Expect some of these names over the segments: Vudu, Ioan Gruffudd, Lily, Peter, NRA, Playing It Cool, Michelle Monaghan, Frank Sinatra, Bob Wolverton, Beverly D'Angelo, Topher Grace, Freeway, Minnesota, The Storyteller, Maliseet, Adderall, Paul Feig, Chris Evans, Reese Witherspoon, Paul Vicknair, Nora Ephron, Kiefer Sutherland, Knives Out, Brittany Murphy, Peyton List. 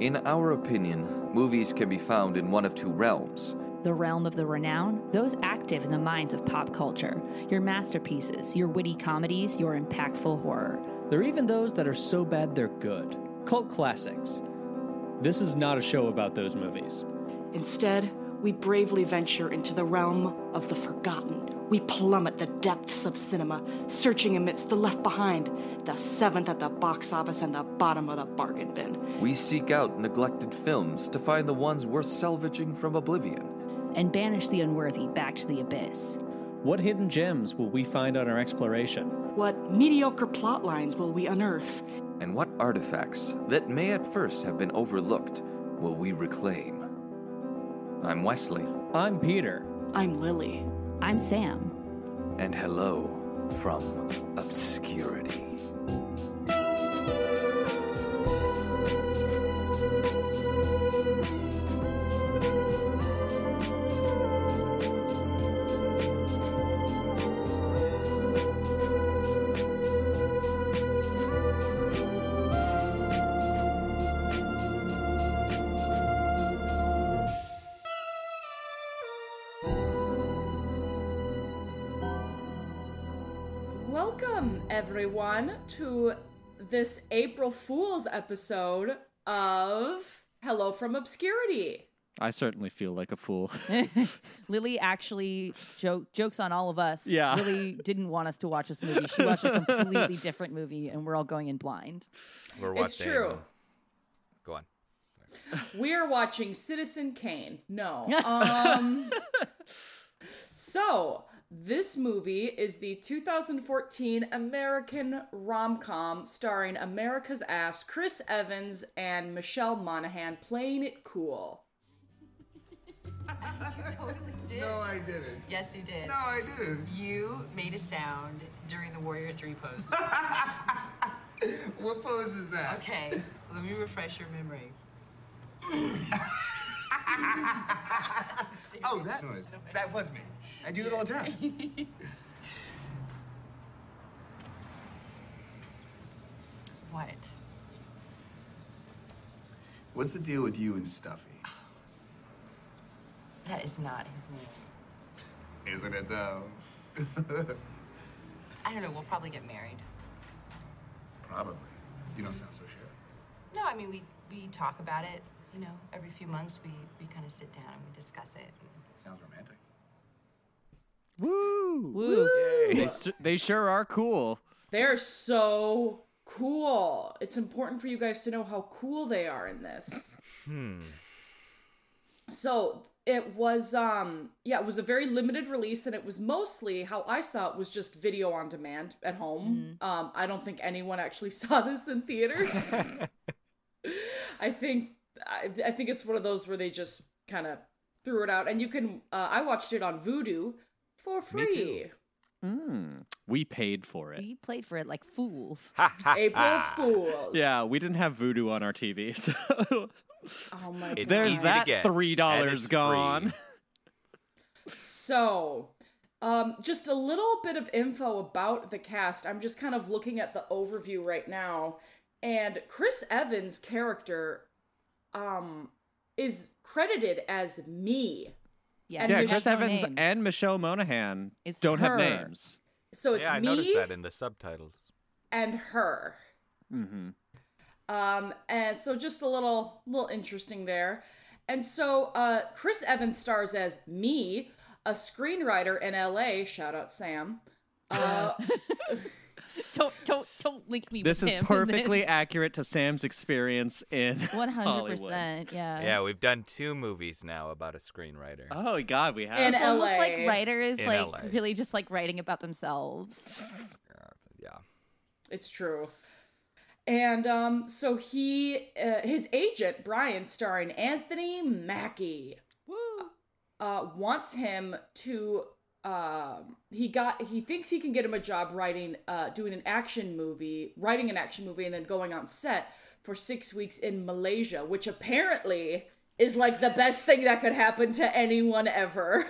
In our opinion, movies can be found in one of two realms. The realm of the renown, those active in the minds of pop culture, your masterpieces, your witty comedies, your impactful horror. There are even those that are so bad they're good, cult classics. This is not a show about those movies. Instead, we bravely venture into the realm of the forgotten. We plummet the depths of cinema, searching amidst the left behind, the seventh at the box office and the bottom of the bargain bin. We seek out neglected films to find the ones worth salvaging from oblivion. And banish the unworthy back to the abyss. What hidden gems will we find on our exploration? What mediocre plot lines will we unearth? And what artifacts that may at first have been overlooked will we reclaim? I'm Wesley. I'm Peter. I'm Lily. I'm Sam. And hello from obscurity. Welcome, everyone, to this April Fool's episode of Hello from Obscurity. I certainly feel like a fool. Lily actually jokes on all of us. Yeah. Lily didn't want us to watch this movie. She watched a completely different movie, and we're all going in blind. We're watching. It's true. Go on. We're watching Citizen Kane. No. So... this movie is the 2014 American rom-com starring America's ass Chris Evans and Michelle Monaghan, Playing It Cool. You totally did. No, I didn't. Yes, you did. No, I didn't. You made a sound during the Warrior 3 pose. What pose is that? Okay, let me refresh your memory. Oh, that noise. That was me. I do it all the time. What? What's the deal with you and Stuffy? Oh, that is not his name. Isn't it, though? I don't know. We'll probably get married. Probably. You don't sound so sure. No, I mean, we talk about it. You know, every few months we kind of sit down and we discuss it. Sounds romantic. Woo! Woo! They sure are cool. They're so cool. It's important for you guys to know how cool they are in this. So it was, it was a very limited release, and it was mostly, how I saw it, was just video on demand at home. I don't think anyone actually saw this in theaters. I think it's one of those where they just kind of threw it out, and you can. I watched it on Vudu for free. Me too. We paid for it. We played for it like fools. April Fools. Yeah, we didn't have Vudu on our TV, so. Oh my God! There's that $3 gone. So, just a little bit of info about the cast. I'm just kind of looking at the overview right now, and Chris Evans' character. Is credited as me. Yeah, and Chris Evans and Michelle Monaghan don't have names. So it's me. Yeah, I noticed that in the subtitles. And her. Mm-hmm. And so just a little interesting there. And so Chris Evans stars as me, a screenwriter in LA. Shout out Sam. Don't link me with him. This is perfectly accurate to Sam's experience in 100%, Hollywood. 100%, yeah. Yeah, we've done 2 movies now about a screenwriter. Oh, God, we have. In it's LA. Almost like writers, in like, LA. Really just, like, writing about themselves. Yeah. It's true. And so he, his agent, Brian, starring Anthony Mackie, wants him to... he thinks he can get him a job writing an action movie and then going on set for 6 weeks in Malaysia, which apparently is like the best thing that could happen to anyone ever.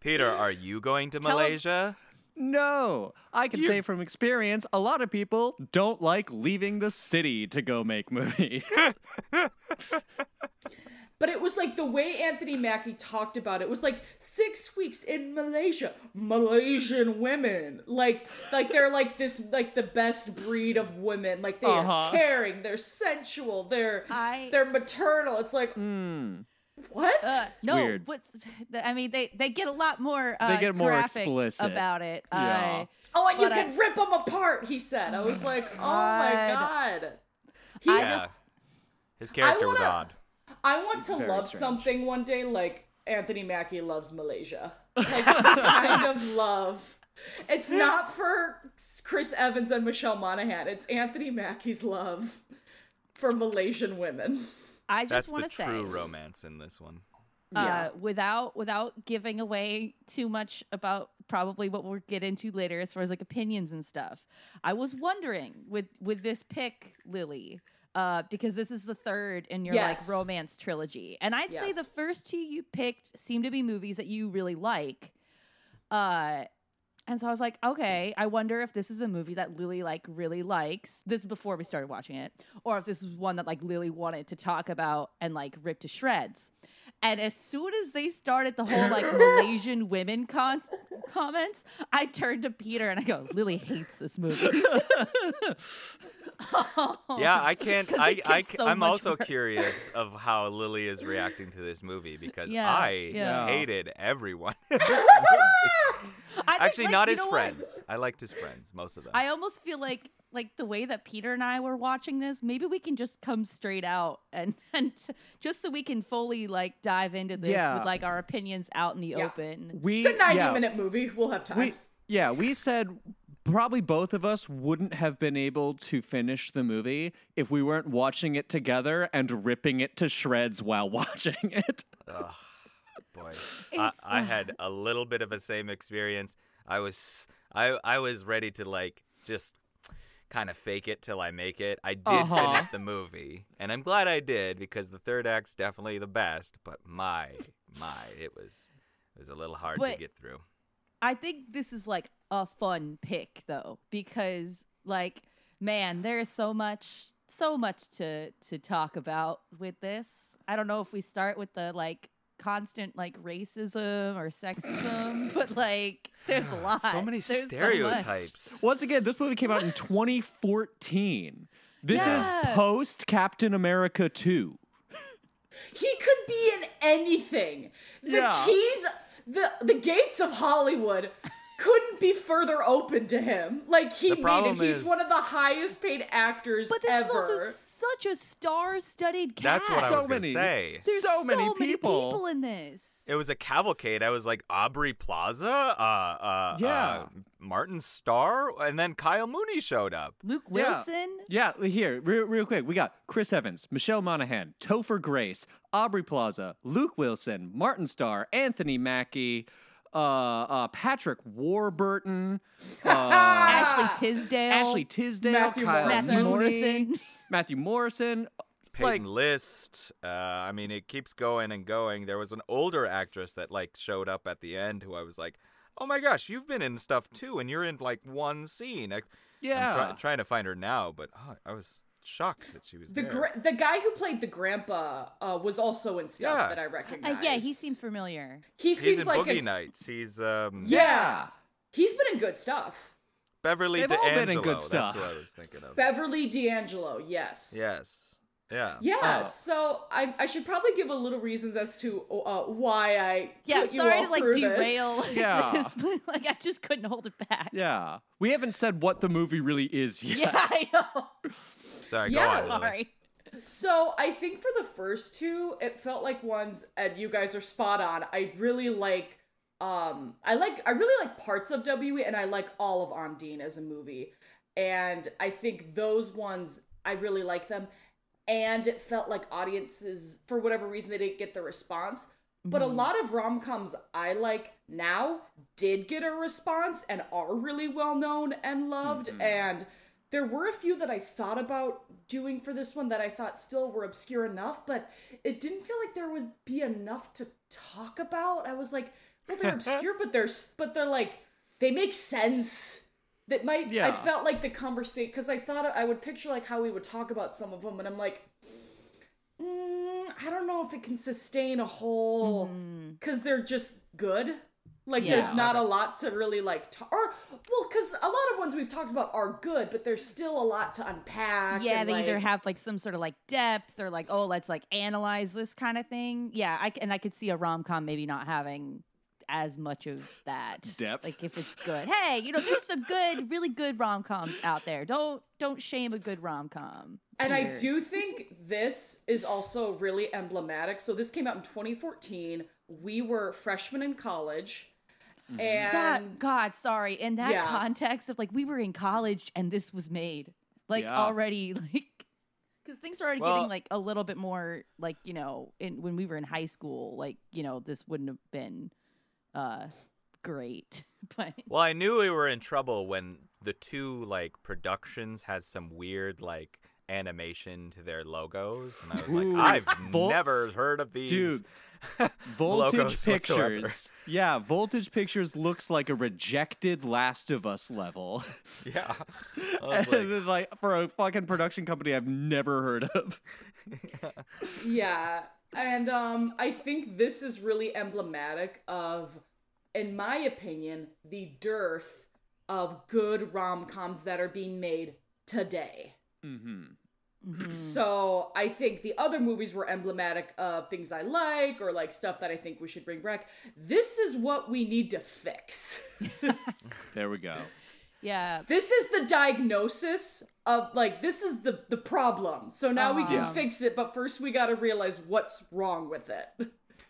Peter, are you going to Malaysia? No, I can say from experience, a lot of people don't like leaving the city to go make movies. But it was like the way Anthony Mackie talked about it was like 6 weeks in Malaysia, Malaysian women. Like they're like this, like the best breed of women. Like they are caring, they're sensual, they're maternal. It's like, what? No, I mean, they get a lot more graphic explicit about it. Yeah. And you can rip them apart, he said. I was like, oh my God. His character was odd. I want to love strange. Something one day like Anthony Mackie loves Malaysia. Like, kind of love. It's not for Chris Evans and Michelle Monaghan. It's Anthony Mackie's love for Malaysian women. I just want to say that's the true romance in this one. Without giving away too much about probably what we'll get into later as far as like opinions and stuff. I was wondering with this pick, Lily, because this is the third in your like romance trilogy, and I'd say the first two you picked seem to be movies that you really like. And so I was like, okay, I wonder if this is a movie that Lily like really likes. This is before we started watching it. Or if this is one that like Lily wanted to talk about and like rip to shreds. And as soon as they started the whole like Malaysian women comments, I turned to Peter and I go, Lily hates this movie. I'm also curious of how Lily is reacting to this movie because I hated everyone. Actually, like, not his friends. What? I liked his friends, most of them. I almost feel like the way that Peter and I were watching this, maybe we can just come straight out and just so we can fully like dive into this with like our opinions out in the open. It's a 90-minute movie. We'll have time. We said probably both of us wouldn't have been able to finish the movie if we weren't watching it together and ripping it to shreds while watching it. Ugh. Boy, I had a little bit of a same experience. I was ready to like just kind of fake it till I make it. I did finish the movie, and I'm glad I did because the third act's definitely the best. But my, it was a little hard to get through. I think this is like a fun pick though, because like man, there is so much to talk about with this. I don't know if we start with the like constant like racism or sexism, but like there's a lot. So many stereotypes. So once again, this movie came out in 2014. This is post Captain America 2. He could be in anything. The keys, the gates of Hollywood couldn't be further open to him. Like he made it. He's one of the highest paid actors ever. Such a star-studded cast. That's what I was going to say. There's so many people in this. It was a cavalcade. I was like, Aubrey Plaza, Martin Starr, and then Kyle Mooney showed up. Luke Wilson. Yeah. Here, real quick, we got Chris Evans, Michelle Monaghan, Topher Grace, Aubrey Plaza, Luke Wilson, Martin Starr, Anthony Mackie, Patrick Warburton, Ashley Tisdale, Matthew Morrison. Matthew Morrison, Peyton List. I mean, it keeps going and going. There was an older actress that like showed up at the end, who I was like, "Oh my gosh, you've been in stuff too, and you're in like one scene." I'm trying to find her now, but I was shocked that she was there. The guy who played the grandpa was also in stuff that I recognized. He seemed familiar. He's in like Boogie Nights. He's he's been in good stuff. Beverly D'Angelo. All been in good stuff. That's what I was thinking of. Beverly D'Angelo, yes. Yes. Yeah. Yeah, so I should probably give a little reasons as to why I put you all through this. Yeah, sorry to derail this, but like I just couldn't hold it back. Yeah. We haven't said what the movie really is yet. Yeah, I know. Sorry, go on. Sorry. So I think for the first two, it felt like ones, and you guys are spot on, I really like I really like parts of W.E. and I like all of Ondine as a movie. And I think those ones, I really like them. And it felt like audiences, for whatever reason, they didn't get the response. But a lot of rom-coms I like now did get a response and are really well known and loved. Mm-hmm. And there were a few that I thought about doing for this one that I thought still were obscure enough, but it didn't feel like there would be enough to talk about. I was like, well, they're obscure, but they're like they make sense. That might, yeah. I felt like the conversation, because I thought I would picture like how we would talk about some of them, and I'm like, I don't know if it can sustain a whole, because they're just good. Like, yeah, there's not a lot to really, like, because a lot of ones we've talked about are good, but there's still a lot to unpack. Yeah, and they either have, like, some sort of, like, depth or, like, oh, let's, like, analyze this kind of thing. Yeah, I could see a rom-com maybe not having as much of that. Depth. Like, if it's good. Hey, you know, there's some good, really good rom-coms out there. Don't shame a good rom-com. And I do think this is also really emblematic. So this came out in 2014. We were freshmen in college. And in that context of, like, we were in college and this was made, like, already, like, because things are already getting, like, a little bit more, like, you know, when we were in high school, like, you know, this wouldn't have been great. But well, I knew we were in trouble when the two, like, productions had some weird, like, animation to their logos, and I was like, I've never heard of these. Dude, Voltage Pictures. Whatsoever. Yeah, Voltage Pictures looks like a rejected Last of Us level. Yeah. Then, like, for a fucking production company I've never heard of. Yeah. And I think this is really emblematic of, in my opinion, the dearth of good rom-coms that are being made today. Mm-hmm. Mm-hmm. So I think the other movies were emblematic of things I like, or like stuff that I think we should bring back. This is what we need to fix. There we go. Yeah. This is the diagnosis of, like, this is the problem. So now we can fix it, but first we got to realize what's wrong with it.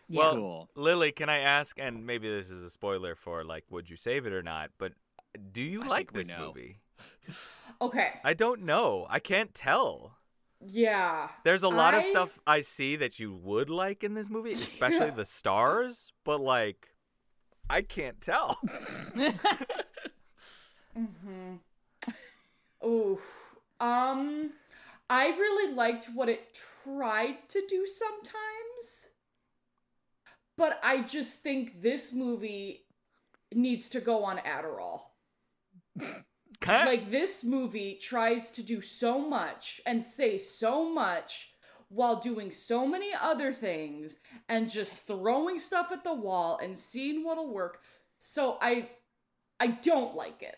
Yeah. Well, cool. Lily, can I ask, and maybe this is a spoiler for, like, would you save it or not, but do you like this movie? Okay. I don't know. I can't tell. Yeah. There's a lot of stuff I see that you would like in this movie, especially the stars, but, like, I can't tell. Ooh. I really liked what it tried to do sometimes, but I just think this movie needs to go on Adderall. Cut. Like, this movie tries to do so much and say so much while doing so many other things and just throwing stuff at the wall and seeing what'll work. So I don't like it.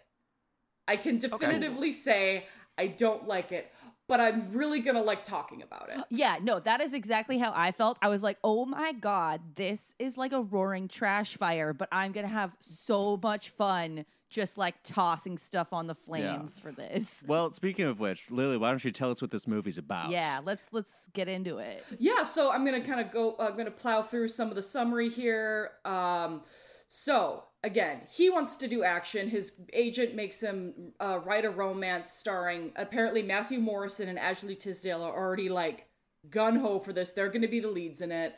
I can definitively say I don't like it, but I'm really going to like talking about it. Yeah, no, that is exactly how I felt. I was like, oh my God, this is like a roaring trash fire, but I'm going to have so much fun just like tossing stuff on the flames for this. Well, speaking of which, Lily, why don't you tell us what this movie's about? Yeah, let's get into it. Yeah, so I'm going to kind of go, I'm going to plow through some of the summary here. So again, he wants to do action. His agent makes him write a romance starring, apparently Matthew Morrison and Ashley Tisdale are already like gung-ho for this. They're going to be the leads in it.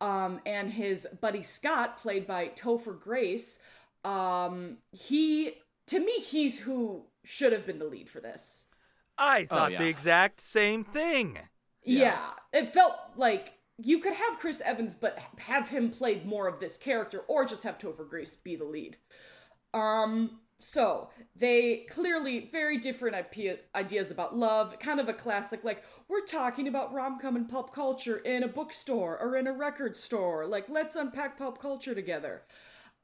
And his buddy Scott, played by Topher Grace, he's who should have been the lead for this. I thought the exact same thing. Yeah. It felt like you could have Chris Evans, but have him play more of this character, or just have Topher Grace be the lead. So they clearly very different ideas about love, kind of a classic, like, we're talking about rom-com and pop culture in a bookstore or in a record store. Like, let's unpack pop culture together.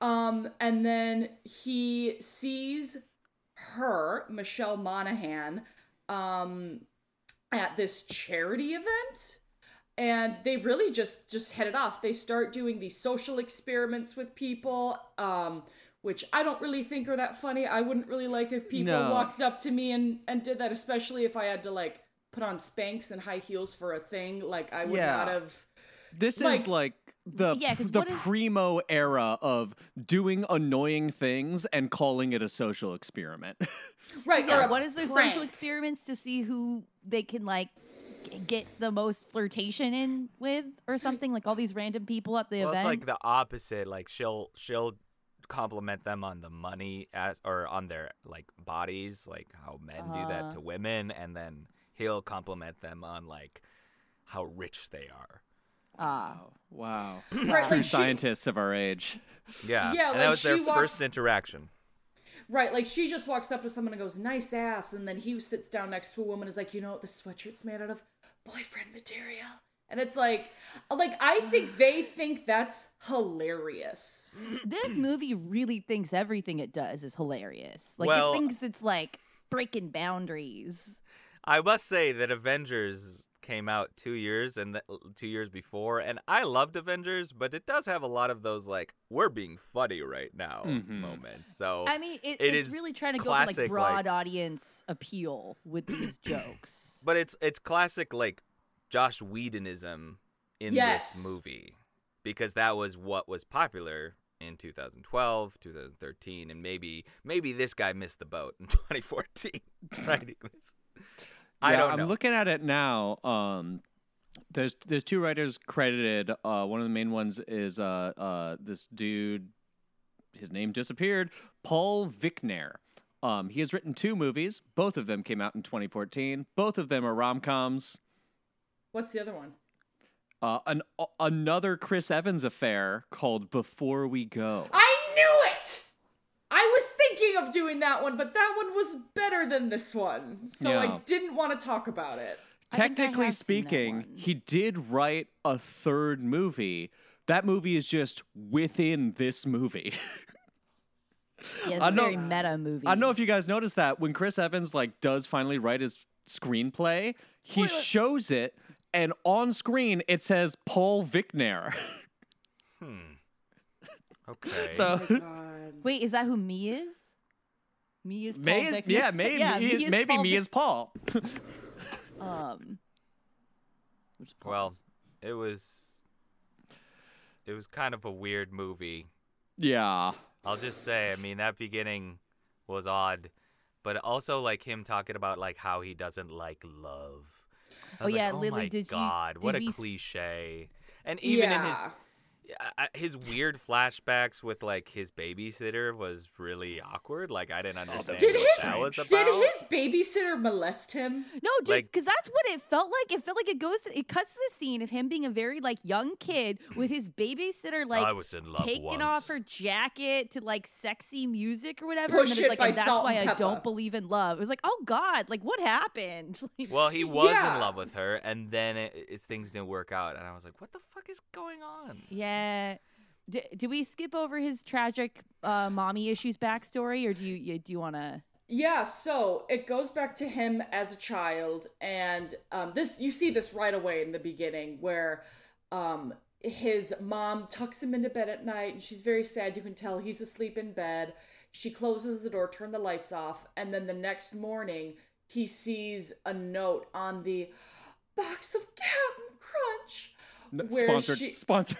And then he sees her, Michelle Monaghan, at this charity event, and they really just hit it off. They start doing these social experiments with people, which I don't really think are that funny. I wouldn't really like if people walked up to me and did that, especially if I had to, like, put on Spanx and high heels for a thing. Like, I would not have... This is, like... The primo era of doing annoying things and calling it a social experiment. Right. Yeah, what is their social experiments to see who they can, like, get the most flirtation in with or something? Like, all these random people at the event. It's like the opposite. Like, she'll compliment them on the money or on their, like, bodies, like how men do that to women. And then he'll compliment them on, like, how rich they are. Wow. Right, like, true scientists of our age. Yeah, and like that was their first interaction. Right, like she just walks up to someone and goes, nice ass. And then he sits down next to a woman and is like, you know, this sweatshirt's made out of boyfriend material. And it's like, I think they think that's hilarious. This movie really thinks everything it does is hilarious. Like, well, it thinks it's, like, breaking boundaries. I must say that Avengers came out 2 years and 2 years before, and I loved Avengers, but it does have a lot of those, like, we're being funny right now moments. So I mean, it's really trying to classic, go for, like, broad audience appeal with these jokes. But it's classic, like, Joss Whedonism in this movie, because that was what was popular in 2012, 2013, and maybe this guy missed the boat in 2014. Right? I don't know. I'm looking at it now. There's two writers credited. One of the main ones is this dude. His name disappeared. Paul Vicknair. He has written two movies. Both of them came out in 2014. Both of them are rom-coms. What's the other one? Another Chris Evans affair called Before We Go. I knew it! I was thinking of doing that one, but that one was better than this one. So yeah. I didn't want to talk about it. Technically speaking, he did write a third movie. That movie is just within this movie. Yeah, it's a very meta movie. I don't know if you guys noticed that. When Chris Evans does finally write his screenplay, he shows it. And on screen, it says Paul Vicknair. Okay. So, oh my God. Wait, is that who Me is? Me is Paul Vicknair? Yeah, maybe Me is Paul. Well, it was kind of a weird movie. Yeah. I'll just say, I mean, that beginning was odd. But also, him talking about, how he doesn't like love. Lily, did you? Oh my God, what a cliche! And even in his weird flashbacks with his babysitter was really awkward. I didn't understand that was about. Did his babysitter molest him? No, dude, because that's what it felt like. It felt like it cuts to the scene of him being a very young kid with his babysitter taking off her jacket to sexy music or whatever. Push and then it's like, and that's why I don't believe in love. It was like, oh God, what happened? He was in love with her, and then things didn't work out, and I was like, what the fuck is going on? Yeah. Do we skip over his tragic mommy issues backstory, or do you want to? Yeah, so it goes back to him as a child, and you see this right away in the beginning where his mom tucks him into bed at night, and she's very sad. You can tell he's asleep in bed. She closes the door, turns the lights off, and then the next morning he sees a note on the box of Cap'n Crunch. Sponsored.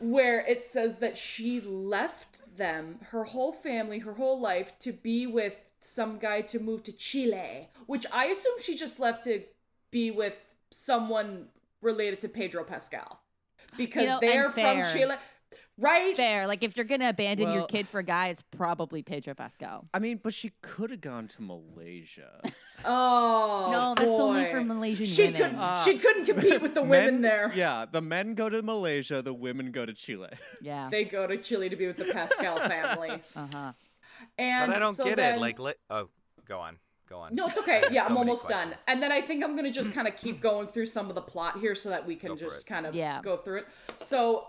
Where it says that she left them, her whole family, her whole life, to be with some guy to move to Chile, which I assume she just left to be with someone related to Pedro Pascal, because they're from Chile, right? Fair. If you're gonna abandon your kid for a guy, it's probably Pedro Pascal. I mean, but she could have gone to Malaysia. Oh no, that's only for Malaysian women. She couldn't compete with the women there. Yeah, the men go to Malaysia, the women go to Chile. Yeah, they go to Chile to be with the Pascal family. And but I don't get it. Go on. No, it's okay. Yeah, I'm almost done. And then I think I'm going to just kind of keep going through some of the plot here so that we can just kind of go through it. So,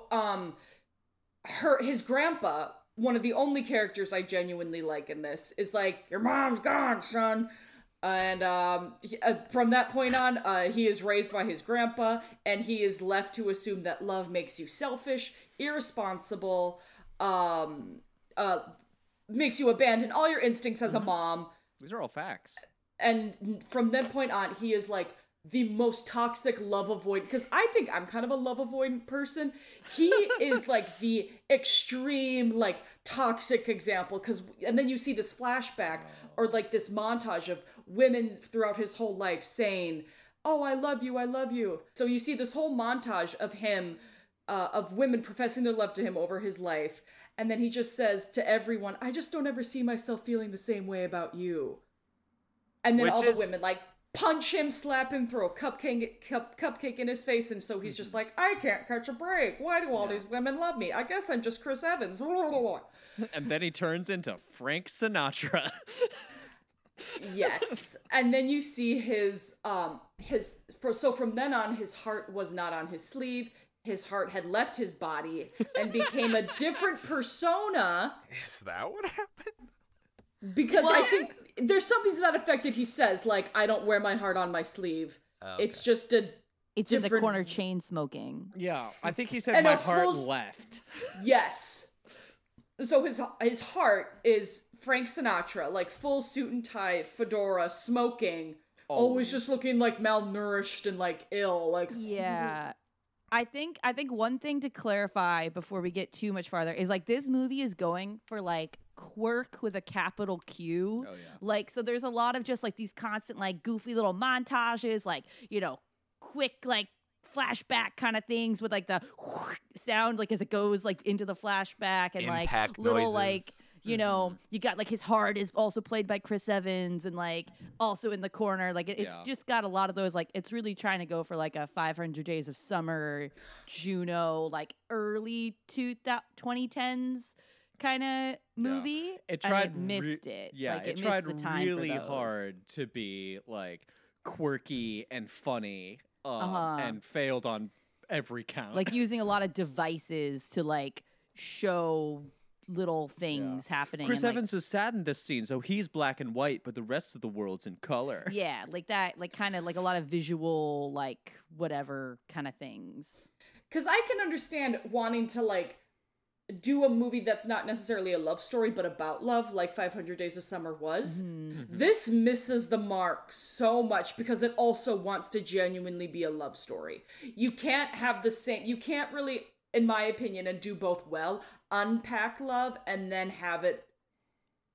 his grandpa, one of the only characters I genuinely like in this, is your mom's gone, son. And from that point on, he is raised by his grandpa, and he is left to assume that love makes you selfish, irresponsible, makes you abandon all your instincts as a mom. These are all facts. And from that point on, he is the most toxic love avoidant, because I think I'm kind of a love avoidant person. He is the extreme, toxic example. And then you see this flashback or this montage of women throughout his whole life saying, oh, I love you, I love you. So you see this whole montage of him, of women professing their love to him over his life. And then he just says to everyone, I just don't ever see myself feeling the same way about you. And then all the women punch him, slap him, throw a cupcake in his face, and so he's just like, I can't catch a break. Why do all these women love me? I guess I'm just Chris Evans. And then he turns into Frank Sinatra. Yes. And then you see his from then on, his heart was not on his sleeve. His heart had left his body and became a different persona. Is that what happened? Because what? I think there's something to that effect that he says, like, I don't wear my heart on my sleeve. Okay. It's just a It's different... in the corner chain smoking. Yeah, I think he said and my heart left. Yes. So his heart is Frank Sinatra, like full suit and tie, fedora, smoking, always just looking like malnourished and like ill. Like yeah. I think one thing to clarify before we get too much farther is like this movie is going for like quirk with a capital Q. Oh, yeah. Like, so there's a lot of just like these constant like goofy little montages, like, you know, quick like flashback kind of things with like the sound like as it goes like into the flashback and impact like little noises. Like, you know, you got like his heart is also played by Chris Evans and like also in the corner. Like it's just got a lot of those, like it's really trying to go for like a 500 Days of Summer, Juno, like early 2010s kind of movie. Yeah. It tried and it missed it. Yeah, like, it tried missed the time really hard to be like quirky and funny and failed on every count. Like using a lot of devices to like show little things happening. Chris Evans is sad in this scene, so he's black and white, but the rest of the world's in color. Yeah, like that, like kind of like a lot of visual, like whatever kind of things. Because I can understand wanting to like do a movie that's not necessarily a love story, but about love, like 500 Days of Summer was. Mm-hmm. This misses the mark so much because it also wants to genuinely be a love story. You can't have the same, you can't really, in my opinion, and do both well, unpack love and then have it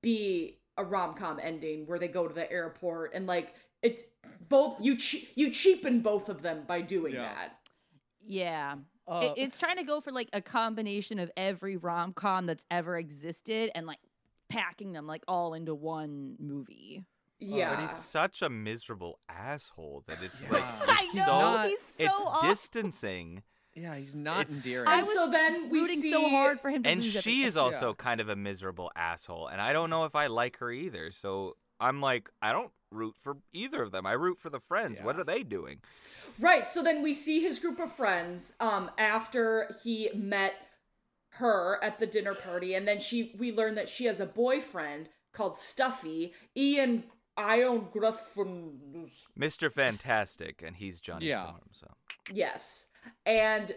be a rom-com ending where they go to the airport and like it's both you cheapen both of them by doing that. Yeah, it's trying to go for like a combination of every rom-com that's ever existed and like packing them like all into one movie. Yeah, but he's such a miserable asshole that it's like it's distancing. Yeah, he's not endearing. And so then we see so hard for him to and lose she is also kind of a miserable asshole, and I don't know if I like her either. So I'm like, I don't root for either of them. I root for the friends. Yeah. What are they doing? Right. So then we see his group of friends after he met her at the dinner party, and then we learn that she has a boyfriend called Stuffy, Ioan Gruffudd, Mr. Fantastic, and he's Johnny Storm. So yes. And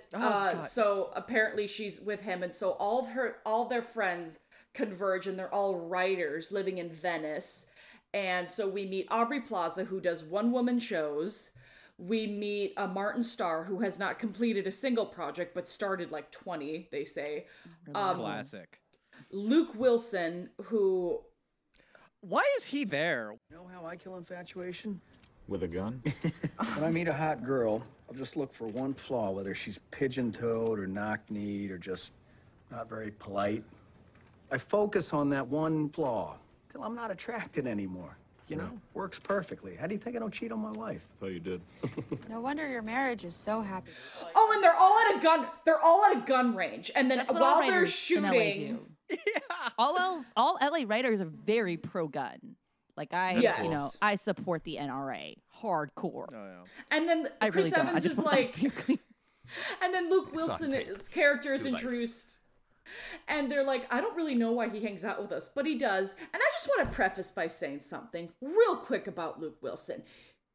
so apparently she's with him, and so all their friends converge, and they're all writers living in Venice. And so we meet Aubrey Plaza, who does one-woman shows. We meet Martin Starr, who has not completed a single project but started like 20, they say. Classic. Luke Wilson, who... Why is he there? You know how I kill infatuation? With a gun? When I meet a hot girl, I'll just look for one flaw, whether she's pigeon-toed or knock-kneed or just not very polite. I focus on that one flaw till I'm not attracted anymore. You know, works perfectly. How do you think I don't cheat on my wife? I thought you did. No wonder your marriage is so happy. Oh, and they're all at a gun range. And then while they're shooting... Yeah. All LA writers are very pro-gun. Like you know, I support the NRA hardcore. Oh, yeah. And then Chris Evans is like, and then Luke Wilson's character is introduced, and they're like, I don't really know why he hangs out with us, but he does. And I just want to preface by saying something real quick about Luke Wilson.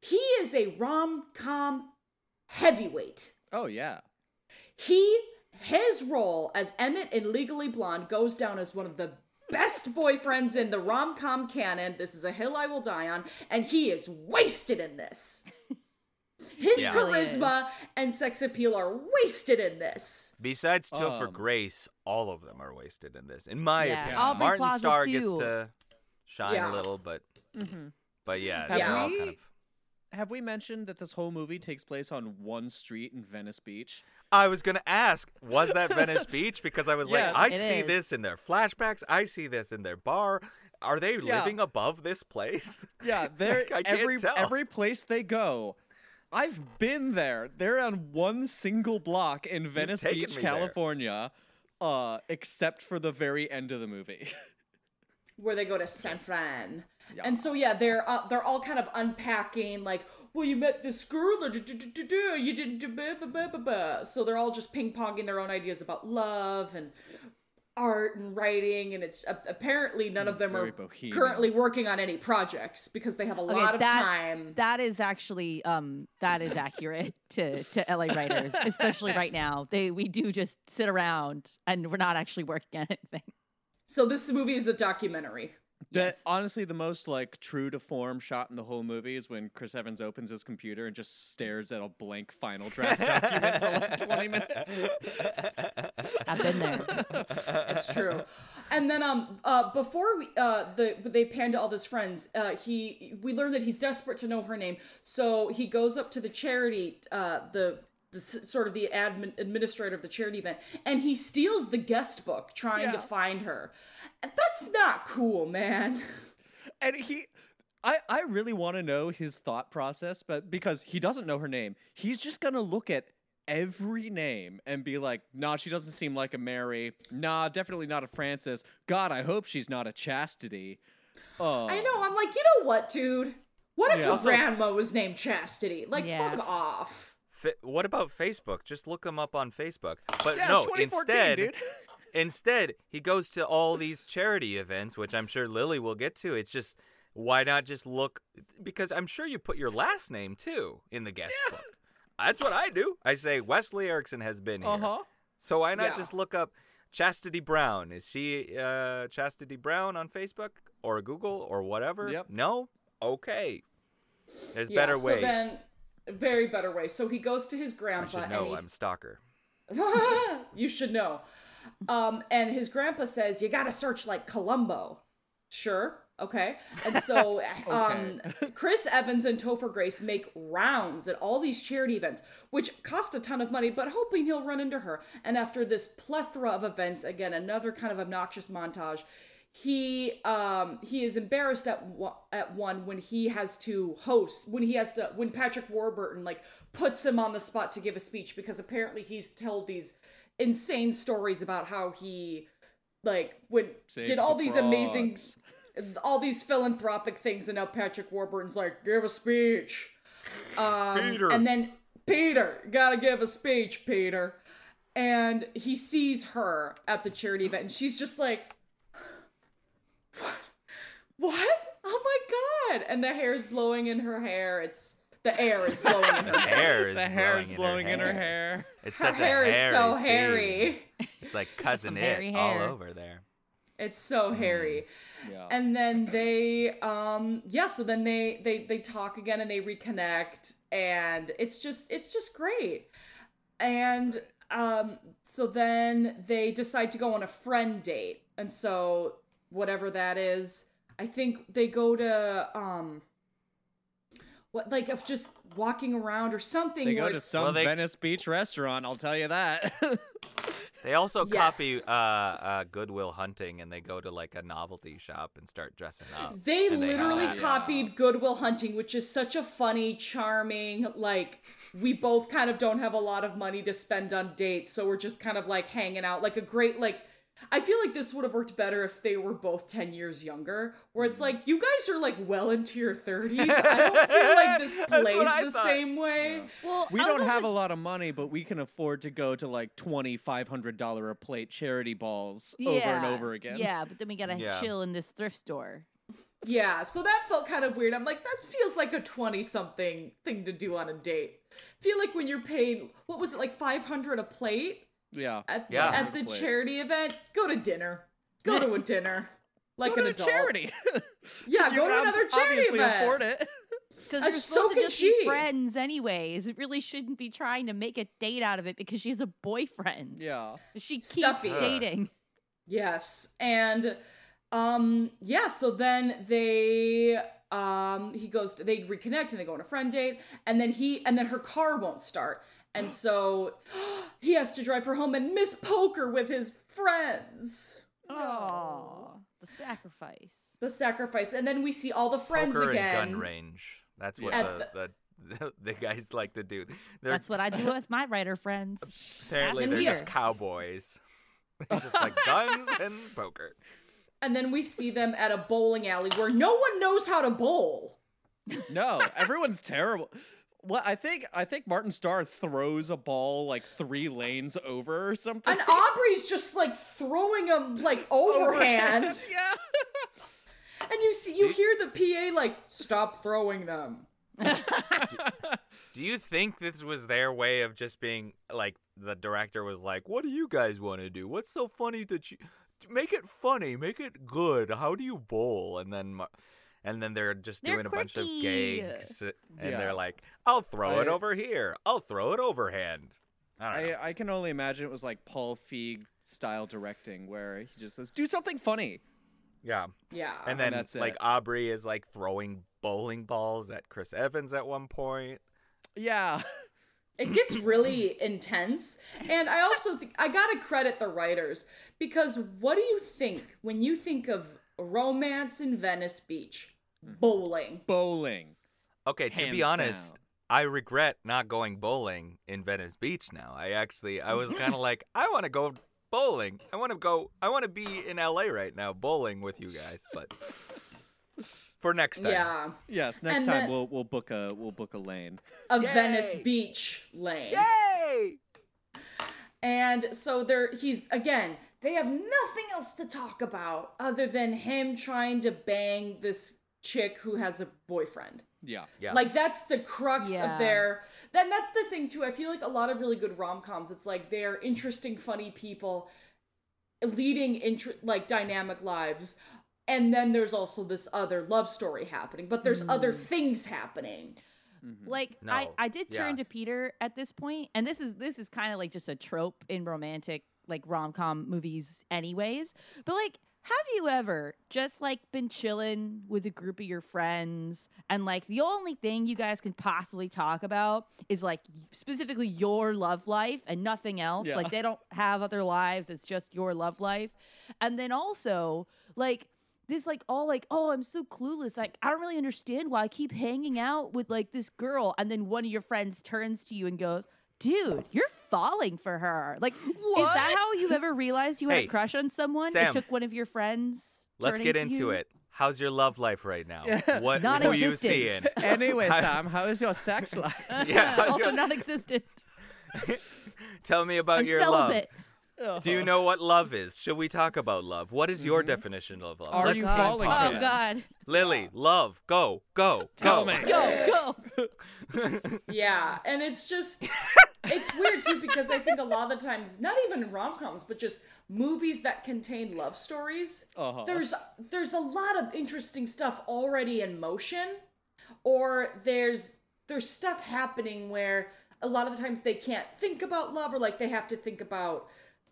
He is a rom-com heavyweight. Oh yeah. His role as Emmett in Legally Blonde goes down as one of the best boyfriends in the rom-com canon. This is a hill I will die on, and he is wasted in this. His charisma and sex appeal are wasted in this. Besides Topher Grace, all of them are wasted in this, in my opinion. Martin Starr gets to shine a little, but they're all kind of... Have we mentioned that this whole movie takes place on one street in Venice Beach? I was going to ask, was that Venice Beach? Because I was like, I see this in their flashbacks. I see this in their bar. Are they living above this place? Yeah, they're like, every place they go. I've been there. They're on one single block in Venice Beach, California, except for the very end of the movie. Where they go to San Fran. Yeah. And so, they're all kind of unpacking, like, well, you met this girl, you did. So they're all just ping-ponging their own ideas about love and art and writing, and it's apparently none of them are bohemian. Currently working on any projects because they have a lot of time. That is actually accurate to LA writers, especially right now. We do just sit around and we're not actually working on anything. So this movie is a documentary. Honestly, the most like true to form shot in the whole movie is when Chris Evans opens his computer and just stares at a blank final draft document for like 20 minutes. I've been there. It's true. And then before they pan to all his friends, we learn that he's desperate to know her name, so he goes up to the charity, the sort of the administrator of the charity event, and he steals the guest book trying to find her. That's not cool, man. And I really want to know his thought process, but because he doesn't know her name, he's just going to look at every name and be like, nah, she doesn't seem like a Mary. Nah, definitely not a Francis. God, I hope she's not a Chastity. I know. I'm like, you know what, dude? What if your grandma was named Chastity? Like, fuck off. What about Facebook? Just look them up on Facebook. But no, instead, he goes to all these charity events, which I'm sure Lily will get to. It's just, why not just look? Because I'm sure you put your last name, too, in the guest book. That's what I do. I say, Wesley Erickson has been here. So why not just look up Chastity Brown? Is she Chastity Brown on Facebook or Google or whatever? Yep. No? Okay. There's better ways. Very better way. So he goes to his grandpa. I should know. I'm stalker. You should know. And his grandpa says, you got to search like Columbo. Sure. Okay. And so Chris Evans and Topher Grace make rounds at all these charity events, which cost a ton of money, but hoping he'll run into her. And after this plethora of events, again, another kind of obnoxious montage, he is embarrassed at one when he has to when Patrick Warburton like puts him on the spot to give a speech, because apparently he's told these insane stories about how he like did all these amazing, all these philanthropic things, and now Patrick Warburton's like, give a speech. Peter. And then Peter, gotta give a speech, Peter. And he sees her at the charity event and she's just like, what? Oh my God. And the hair is blowing in her hair. The air is blowing in her hair. The hair is blowing in her hair. It's such a hair is so hairy. It's like Cousin It all over there. It's so hairy. Yeah. And then they, so then they talk again and they reconnect, and it's just great. And so then they decide to go on a friend date. And so whatever that is, I think they go to of just walking around or something. They go to some Venice Beach restaurant, I'll tell you that. They also copy Goodwill Hunting, and they go to like a novelty shop and start dressing up. They literally copied Goodwill Hunting, which is such a funny, charming, like, we both kind of don't have a lot of money to spend on dates, so we're just kind of like hanging out, like a great, like, I feel like this would have worked better if they were both 10 years younger, where it's like, you guys are like well into your 30s. I don't feel like this plays the same way. Yeah. Well, we don't have a lot of money, but we can afford to go to like $2,500 a plate charity balls over and over again. Yeah, but then we got to chill in this thrift store. Yeah, so that felt kind of weird. I'm like, that feels like a 20-something thing to do on a date. I feel like when you're paid, what was it, like $500 a plate? Yeah. At the charity event, go to dinner. Go to a dinner. Like an adult. Go to charity. Yeah, go to another charity event. Afford it. Because you're supposed to just be friends anyways. It really shouldn't be trying to make a date out of it because she has a boyfriend. Yeah. She keeps dating. Yes. And so then they they reconnect and they go on a friend date, and then her car won't start. And so he has to drive her home and miss poker with his friends. Oh, the sacrifice. The sacrifice. And then we see all the friends poker again. Poker and gun range. That's what the guys like to do. That's what I do with my writer friends. Apparently they're just cowboys. They're just like guns and poker. And then we see them at a bowling alley where no one knows how to bowl. No, everyone's terrible. Well, I think Martin Starr throws a ball like 3 lanes over or something. And Aubrey's just like throwing them like overhand. Yeah. And you hear the PA like, stop throwing them. Do you think this was their way of just being like, the director was like, what do you guys want to do? What's so funny that you make it funny, make it good. How do you bowl? And then they're just doing a bunch of gigs and they're like, I'll throw it over here. I'll throw it overhand. I can only imagine it was like Paul Feig style directing where he just says, do something funny. Yeah. Yeah. And then that's like it. Aubrey is like throwing bowling balls at Chris Evans at one point. Yeah. It gets really intense. And I also think I got to credit the writers, because what do you think when you think of romance in Venice Beach? Bowling. Bowling. Okay, hands to be honest, down. I regret not going bowling in Venice Beach now. I was kind of like, I want to go bowling. I want to be in LA right now bowling with you guys, but for next time. Yeah. Yes, next time we'll book a lane. A Yay! Venice Beach lane. Yay! And so they have nothing else to talk about other than him trying to bang this chick who has a boyfriend. Yeah. Yeah. Like that's the crux of their, then that's the thing too. I feel like a lot of really good rom-coms, it's like they're interesting, funny people leading dynamic lives. And then there's also this other love story happening, but there's other things happening. Mm-hmm. Like no. I did turn to Peter at this point, and this is kind of like just a trope in romantic like rom-com movies anyways, but like, have you ever just like been chilling with a group of your friends and like the only thing you guys can possibly talk about is like specifically your love life and nothing else? Yeah. Like they don't have other lives. It's just your love life. And then also like this, like all like, oh, I'm so clueless. Like, I don't really understand why I keep hanging out with like this girl. And then one of your friends turns to you and goes, dude, you're falling for her. Like, what? Is that how you ever realized you had a crush on someone? Sam, it took one of your friends. Let's get into you? It. How's your love life right now? Yeah. What are you seeing? Anyway, Sam, how is your sex life? Yeah, also non-existent. Tell me about your celibate. Love. Oh. Do you know what love is? Should we talk about love? What is your definition of love? Are you falling? Oh God, Lily, love, go. Tell me. Go. Yeah, and it's just. It's weird, too, because I think a lot of the times, not even rom-coms, but just movies that contain love stories, there's a lot of interesting stuff already in motion, or there's stuff happening where a lot of the times they can't think about love, or, like, they have to think about,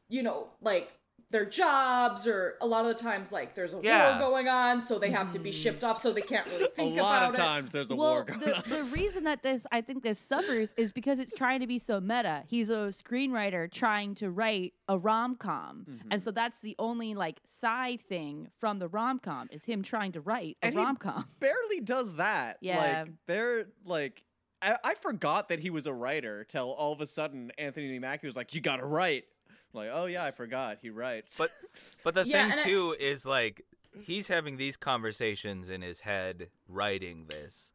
you know, like, their jobs, or a lot of the times, like, there's a war going on, so they have to be shipped off, so they can't really think about it. A lot of times there's a war going on. The reason that I think this suffers is because it's trying to be so meta. He's a screenwriter trying to write a rom-com. Mm-hmm. And so that's the only, like, side thing from the rom-com is him trying to write a rom-com. He barely does that. Yeah. Like, they're, like... I forgot that he was a writer till all of a sudden Anthony Mackie was like, you gotta write. Like, oh yeah, I forgot he writes. But the thing too is like he's having these conversations in his head writing this,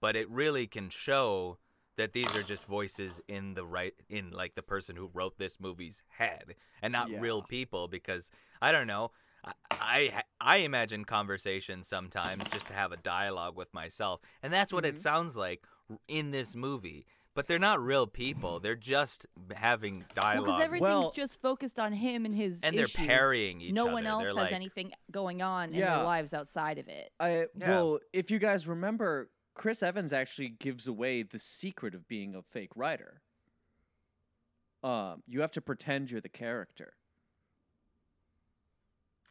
but it really can show that these are just voices in like the person who wrote this movie's head and not real people, because I don't know, I imagine conversations sometimes just to have a dialogue with myself, and that's what it sounds like in this movie. But they're not real people. They're just having dialogue. Well, because everything's just focused on him and his issues. They're parrying each other. No one else has anything going on in their lives outside of it. Well, if you guys remember, Chris Evans actually gives away the secret of being a fake writer. You have to pretend you're the character.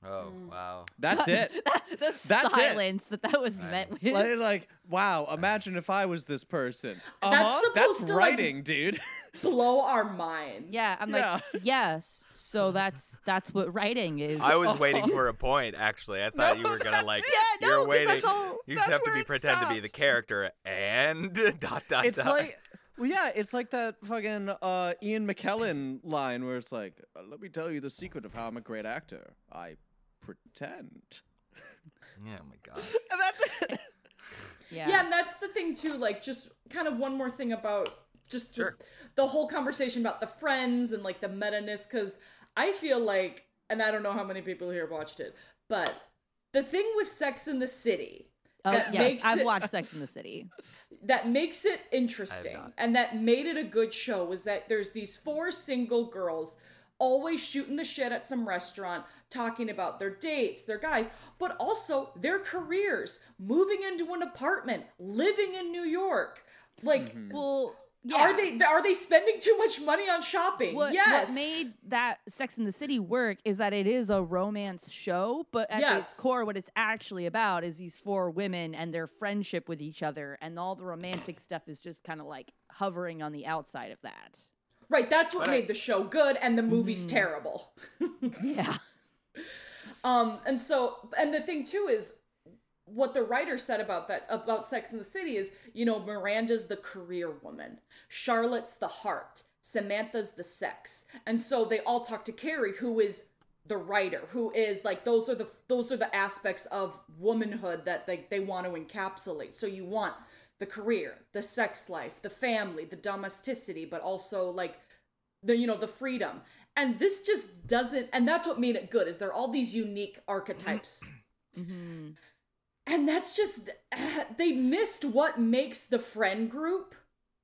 Oh, wow. That's it. That's silence it. That was met with. Like, wow, imagine if I was this person. That's writing, like, dude. Blow our minds. Yeah, like, yes. So that's what writing is. I was waiting for a point, actually. I thought you were going to, like, yeah, you're waiting. You just have to pretend to be the character and ... It's like... Well, yeah, it's like that fucking Ian McKellen line where it's like, let me tell you the secret of how I'm a great actor. I pretend. Yeah, oh my God. And that's it. Yeah, and that's the thing, too. Like, just kind of one more thing about just the whole conversation about the friends and, like, the meta-ness. Because I feel like, and I don't know how many people here watched it, but the thing with Sex and the City... Oh, yes, I've watched Sex and the City. That makes it interesting, and that made it a good show, was that there's these four single girls always shooting the shit at some restaurant, talking about their dates, their guys, but also their careers, moving into an apartment, living in New York. Like, well... Yeah. Are they spending too much money on shopping? What made that Sex and the City work is that it is a romance show, but at its core, what it's actually about is these four women and their friendship with each other, and all the romantic stuff is just kind of like hovering on the outside of that. Right, that's what made the show good, and the movie's terrible. Yeah. And the thing too is, what the writer said about Sex and the City is, you know, Miranda's the career woman, Charlotte's the heart, Samantha's the sex. And so they all talk to Carrie, who is the writer, who is like, those are the aspects of womanhood that they want to encapsulate. So you want the career, the sex life, the family, the domesticity, but also like the freedom. And this just doesn't, and that's what made it good, is there are all these unique archetypes. Mm-hmm. And that's just, they missed what makes the friend group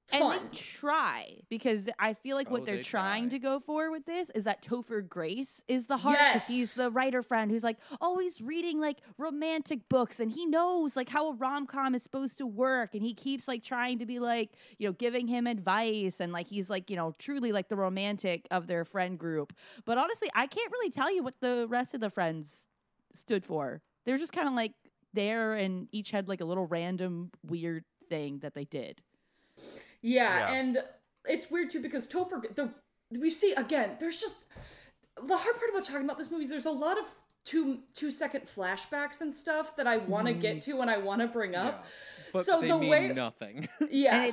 fun. And they try, because I feel like what they're trying to go for with this is that Topher Grace is the heart. Yes. He's the writer friend who's like always reading like romantic books, and he knows like how a rom-com is supposed to work, and he keeps like trying to be like, you know, giving him advice, and like he's like, you know, truly like the romantic of their friend group. But honestly, I can't really tell you what the rest of the friends stood for. They're just kind of like there, and each had like a little random weird thing that they did. Yeah. And it's weird too, because we see again, there's just, the hard part about talking about this movie is there's a lot of 2-second flashbacks and stuff that I want to get to and I want to bring up. Yeah. But so they mean nothing. Yeah. And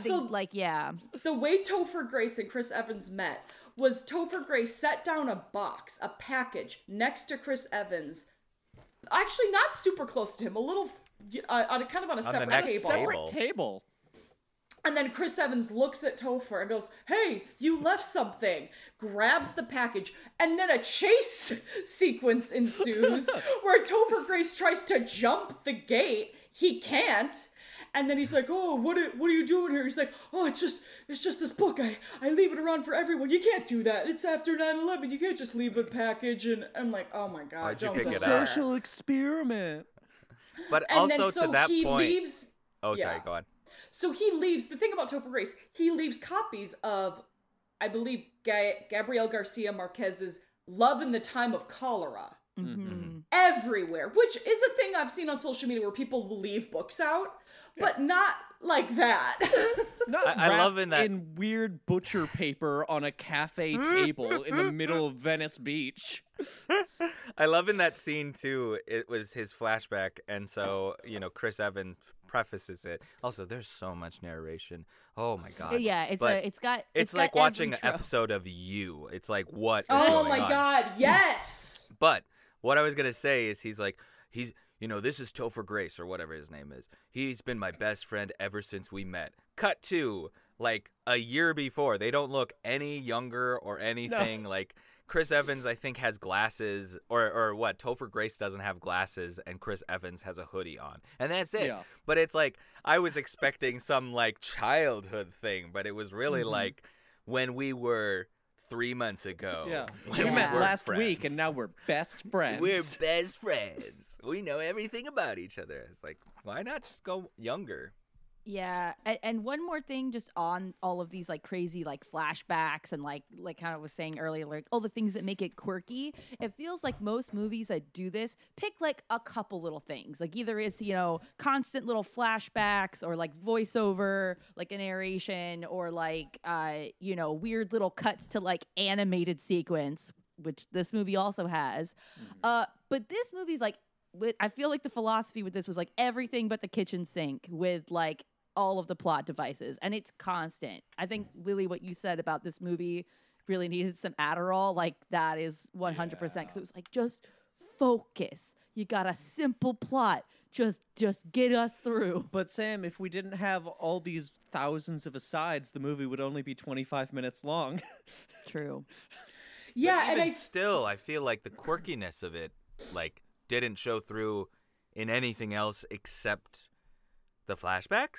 the way Topher Grace and Chris Evans met was Topher Grace set down a box, a package, next to Chris Evans. Actually, not super close to him. A little, kind of on a separate table. And then Chris Evans looks at Topher and goes, "Hey, you left something." Grabs the package, and then a chase sequence ensues where Topher Grace tries to jump the gate. He can't. And then he's like, "Oh, what are you doing here?" He's like, "Oh, it's just this book. I leave it around for everyone. You can't do that. It's after 9/11. You can't just leave a package." And I'm like, "Oh my God, why'd don't you pick it up? Social experiment." But and also then, so to that he point, leaves, oh, sorry, go on. So he leaves. The thing about Topher Grace, he leaves copies of, I believe, Gabriel Garcia Marquez's "Love in the Time of Cholera." Mm-hmm. Everywhere, which is a thing I've seen on social media where people will leave books out, but not like that. I love in weird butcher paper on a cafe table in the middle of Venice Beach. I love in that scene too, it was his flashback, and so, you know, Chris Evans prefaces it. Also, there's so much narration. Oh my God. Yeah, it's like watching an episode of You. It's like, what is going on? God, yes. But what I was going to say is this is Topher Grace or whatever his name is. He's been my best friend ever since we met. Cut to like a year before. They don't look any younger or anything. No. Like Chris Evans, I think, has glasses or what? Topher Grace doesn't have glasses and Chris Evans has a hoodie on. And that's it. Yeah. But it's like I was expecting some like childhood thing, but it was really like when we were 3 months ago. Yeah. We met last week, and now we're best friends. We're best friends. We know everything about each other. It's like, why not just go younger? Yeah. And one more thing just on all of these like crazy like flashbacks and like kind of was saying earlier, like all the things that make it quirky. It feels like most movies that do this pick like a couple little things. Like either it's, you know, constant little flashbacks or like voiceover, like a narration or like, you know, weird little cuts to like animated sequence, which this movie also has. Mm-hmm. But this movie's like, I feel like the philosophy with this was like everything but the kitchen sink with like all of the plot devices, and it's constant. I think, Lily, what you said about this movie really needed some Adderall. Like that is 100%. Because it was like, just focus. You got a simple plot. Just get us through. But Sam, if we didn't have all these thousands of asides, the movie would only be 25 minutes long. True. Yeah. But even still, I feel like the quirkiness of it, like, didn't show through in anything else except the flashbacks.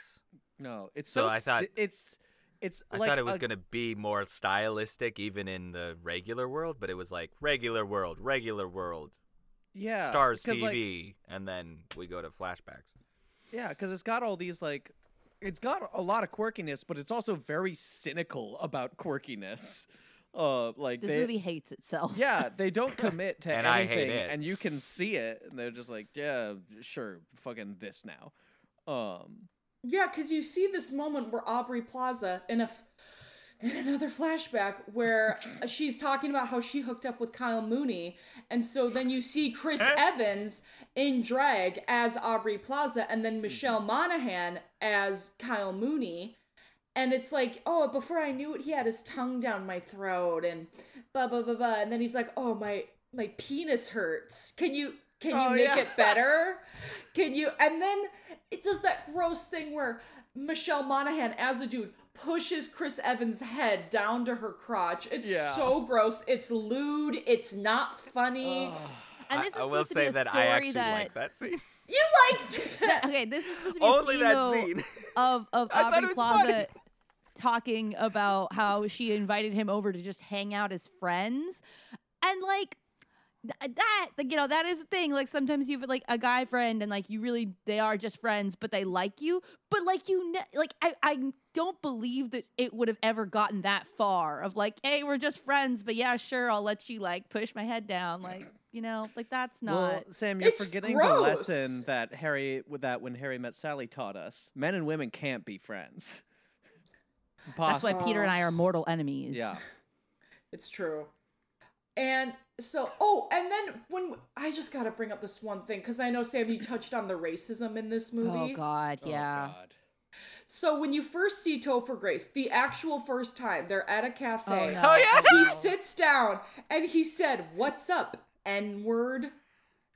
No, it's so. I thought it's. I thought it was going to be more stylistic, even in the regular world. But it was like regular world. Yeah, Stars TV, like, and then we go to flashbacks. Yeah, because it's got all these like, it's got a lot of quirkiness, but it's also very cynical about quirkiness. Like this movie hates itself. Yeah, they don't commit to and anything, I hate it. And you can see it, and they're just like, yeah, sure, fucking this now. Yeah, because you see this moment where Aubrey Plaza in another flashback where she's talking about how she hooked up with Kyle Mooney, and so then you see Chris Evans in drag as Aubrey Plaza, and then Michelle Monaghan as Kyle Mooney. And it's like, oh, before I knew it, he had his tongue down my throat and blah, blah, blah, blah. And then he's like, oh, my penis hurts. Can you make it better? Can you? And then it's just that gross thing where Michelle Monaghan as a dude pushes Chris Evans' head down to her crotch. It's so gross. It's lewd. It's not funny. And this is I will say that I actually like that scene. You liked it. Okay, this is supposed to be only a scene, that scene. Of Aubrey Plaza funny. Talking about how she invited him over to just hang out as friends. And like that, you know, that is the thing. Like sometimes you have like a guy friend and like they are just friends, but they like you. But like I don't believe that it would have ever gotten that far of like, hey, we're just friends, but yeah, sure, I'll let you like push my head down. Like, you know, like that's not. Well, Sam, you're forgetting gross. The lesson that when Harry Met Sally taught us. Men and women can't be friends. It's impossible. That's why Peter and I are mortal enemies. Yeah. It's true. And so, and then when I just got to bring up this one thing, because I know, Sam, you touched on the racism in this movie. Oh, God, yeah. Oh, God. So when you first see Topher Grace, the actual first time, they're at a cafe. He sits down and he said, "What's up, N-word?"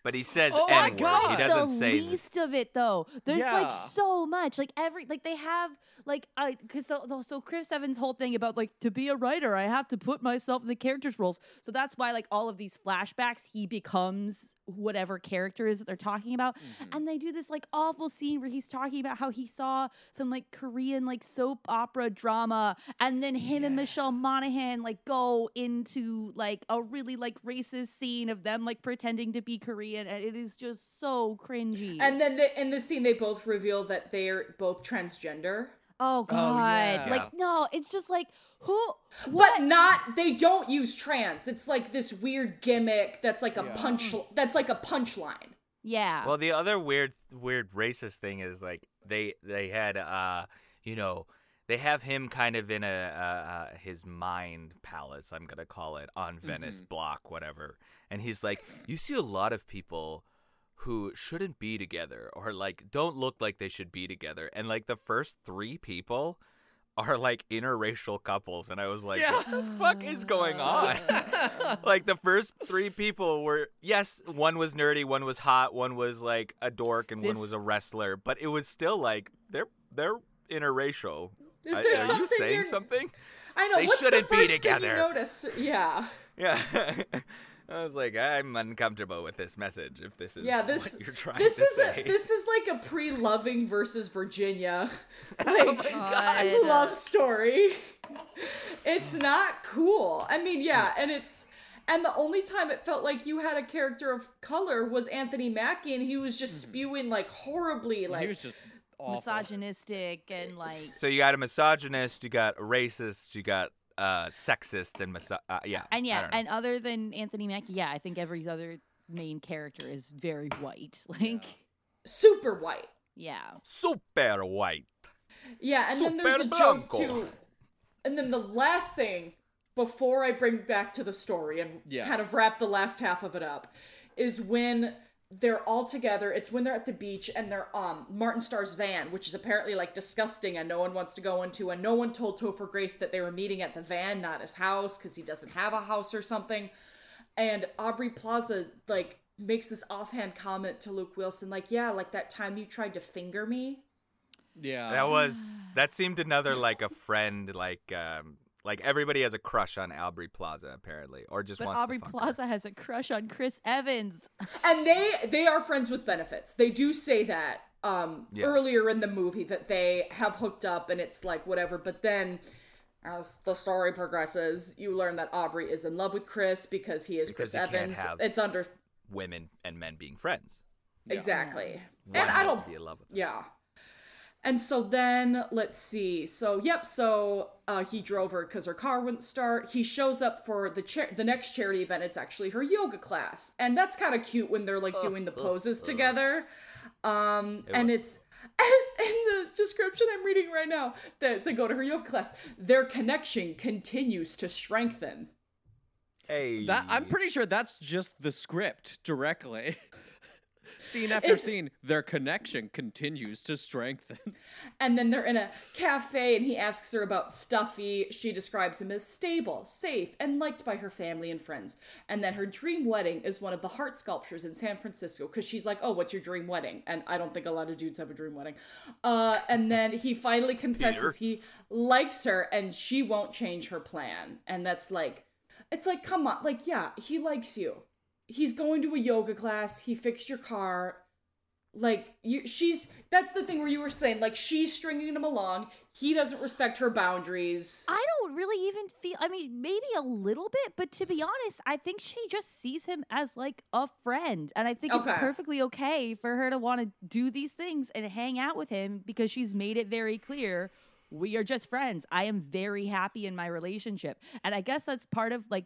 But he says N-word. God. He doesn't say the least of it, though. There's like so much. Like they have like because Chris Evans' whole thing about like to be a writer, I have to put myself in the character's roles. So that's why like all of these flashbacks, he becomes whatever character is that they're talking about. Mm-hmm. And they do this like awful scene where he's talking about how he saw some like Korean like soap opera drama, and then him and Michelle Monaghan like go into like a really like racist scene of them like pretending to be Korean, and it is just so cringy. And then in the scene they both reveal that they're both transgender. Oh God. Oh, yeah. Like no, it's just like who what? But not they don't use trans. It's like this weird gimmick that's like a punchline. Yeah. Well, the other weird racist thing is like they had you know, they have him kind of in a his mind palace, I'm going to call it, on Venice block, whatever. And he's like, you see a lot of people who shouldn't be together or like don't look like they should be together, and like the first three people are like interracial couples, and I was like, what the fuck is going on? Like the first three people were, yes, one was nerdy, one was hot, one was like a dork, and one was a wrestler, but it was still like they're interracial. Are you saying something? I know, they shouldn't be together. You notice? Yeah. I was like, I'm uncomfortable with this message. If this is what you're trying to say, this is like a pre-Loving versus Virginia, like love story. It's not cool. I mean, and the only time it felt like you had a character of color was Anthony Mackie, and he was just spewing like horribly, like he was just awful. Misogynistic and like. So you got a misogynist, you got a racist, you got sexist, and and other than Anthony Mackie, yeah, I think every other main character is very white, like super white. Yeah, super white. Yeah, and super then there's a blanco. Joke too. And then the last thing before I bring back to the story and kind of wrap the last half of it up is when they're all together. It's when they're at the beach and they're Martin Starr's van, which is apparently like disgusting and no one wants to go into. And no one told Topher Grace that they were meeting at the van, not his house, because he doesn't have a house or something. And Aubrey Plaza like makes this offhand comment to Luke Wilson, like, "Yeah, like that time you tried to finger me." Yeah, that seemed another like a friend like everybody has a crush on Aubrey Plaza apparently, or just wants Aubrey to funk Plaza her. Has a crush on Chris Evans, and they are friends with benefits. They do say that earlier in the movie that they have hooked up, and it's like whatever. But then, as the story progresses, you learn that Aubrey is in love with Chris because he is because Chris Evans. Can't have it's under women and men being friends. Yeah. Exactly, yeah. And I don't be in love with them. Yeah. And so then, let's see. So, he drove her because her car wouldn't start. He shows up for the next charity event. It's actually her yoga class. And that's kind of cute when they're, like, doing the poses together. It's... in the description I'm reading right now, that they go to her yoga class, their connection continues to strengthen. Hey. I'm pretty sure that's just the script directly. Scene after scene, their connection continues to strengthen. And then they're in a cafe and he asks her about Stuffy. She describes him as stable, safe, and liked by her family and friends. And then her dream wedding is one of the heart sculptures in San Francisco, because she's like, "Oh, what's your dream wedding?" And I don't think a lot of dudes have a dream wedding. And then he finally confesses he likes her and she won't change her plan. And that's like, it's like, come on. Like, yeah, he likes you. He's going to a yoga class. He fixed your car. Like, that's the thing where you were saying, like, she's stringing him along. He doesn't respect her boundaries. I don't really even maybe a little bit, but to be honest, I think she just sees him as, like, a friend. And I think it's perfectly okay for her to want to do these things and hang out with him, because she's made it very clear, we are just friends. I am very happy in my relationship. And I guess that's part of like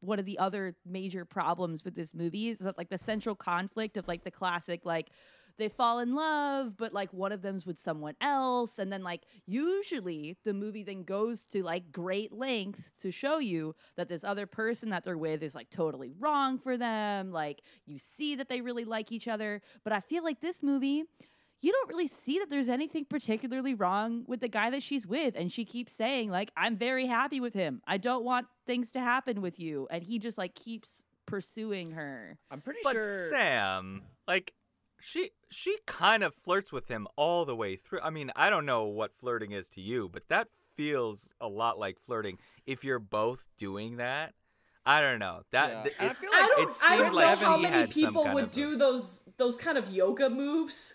one of the other major problems with this movie is that like the central conflict of like the classic, like they fall in love, but like one of them's with someone else. And then like usually the movie then goes to like great lengths to show you that this other person that they're with is like totally wrong for them. Like you see that they really like each other. But I feel like this movie, you don't really see that there's anything particularly wrong with the guy that she's with. And she keeps saying, like, "I'm very happy with him. I don't want things to happen with you." And he just, like, keeps pursuing her. I'm pretty sure. But Sam, like, she kind of flirts with him all the way through. I mean, I don't know what flirting is to you, but that feels a lot like flirting if you're both doing that. I don't know. I feel like I don't know how many people would do those kind of yoga moves.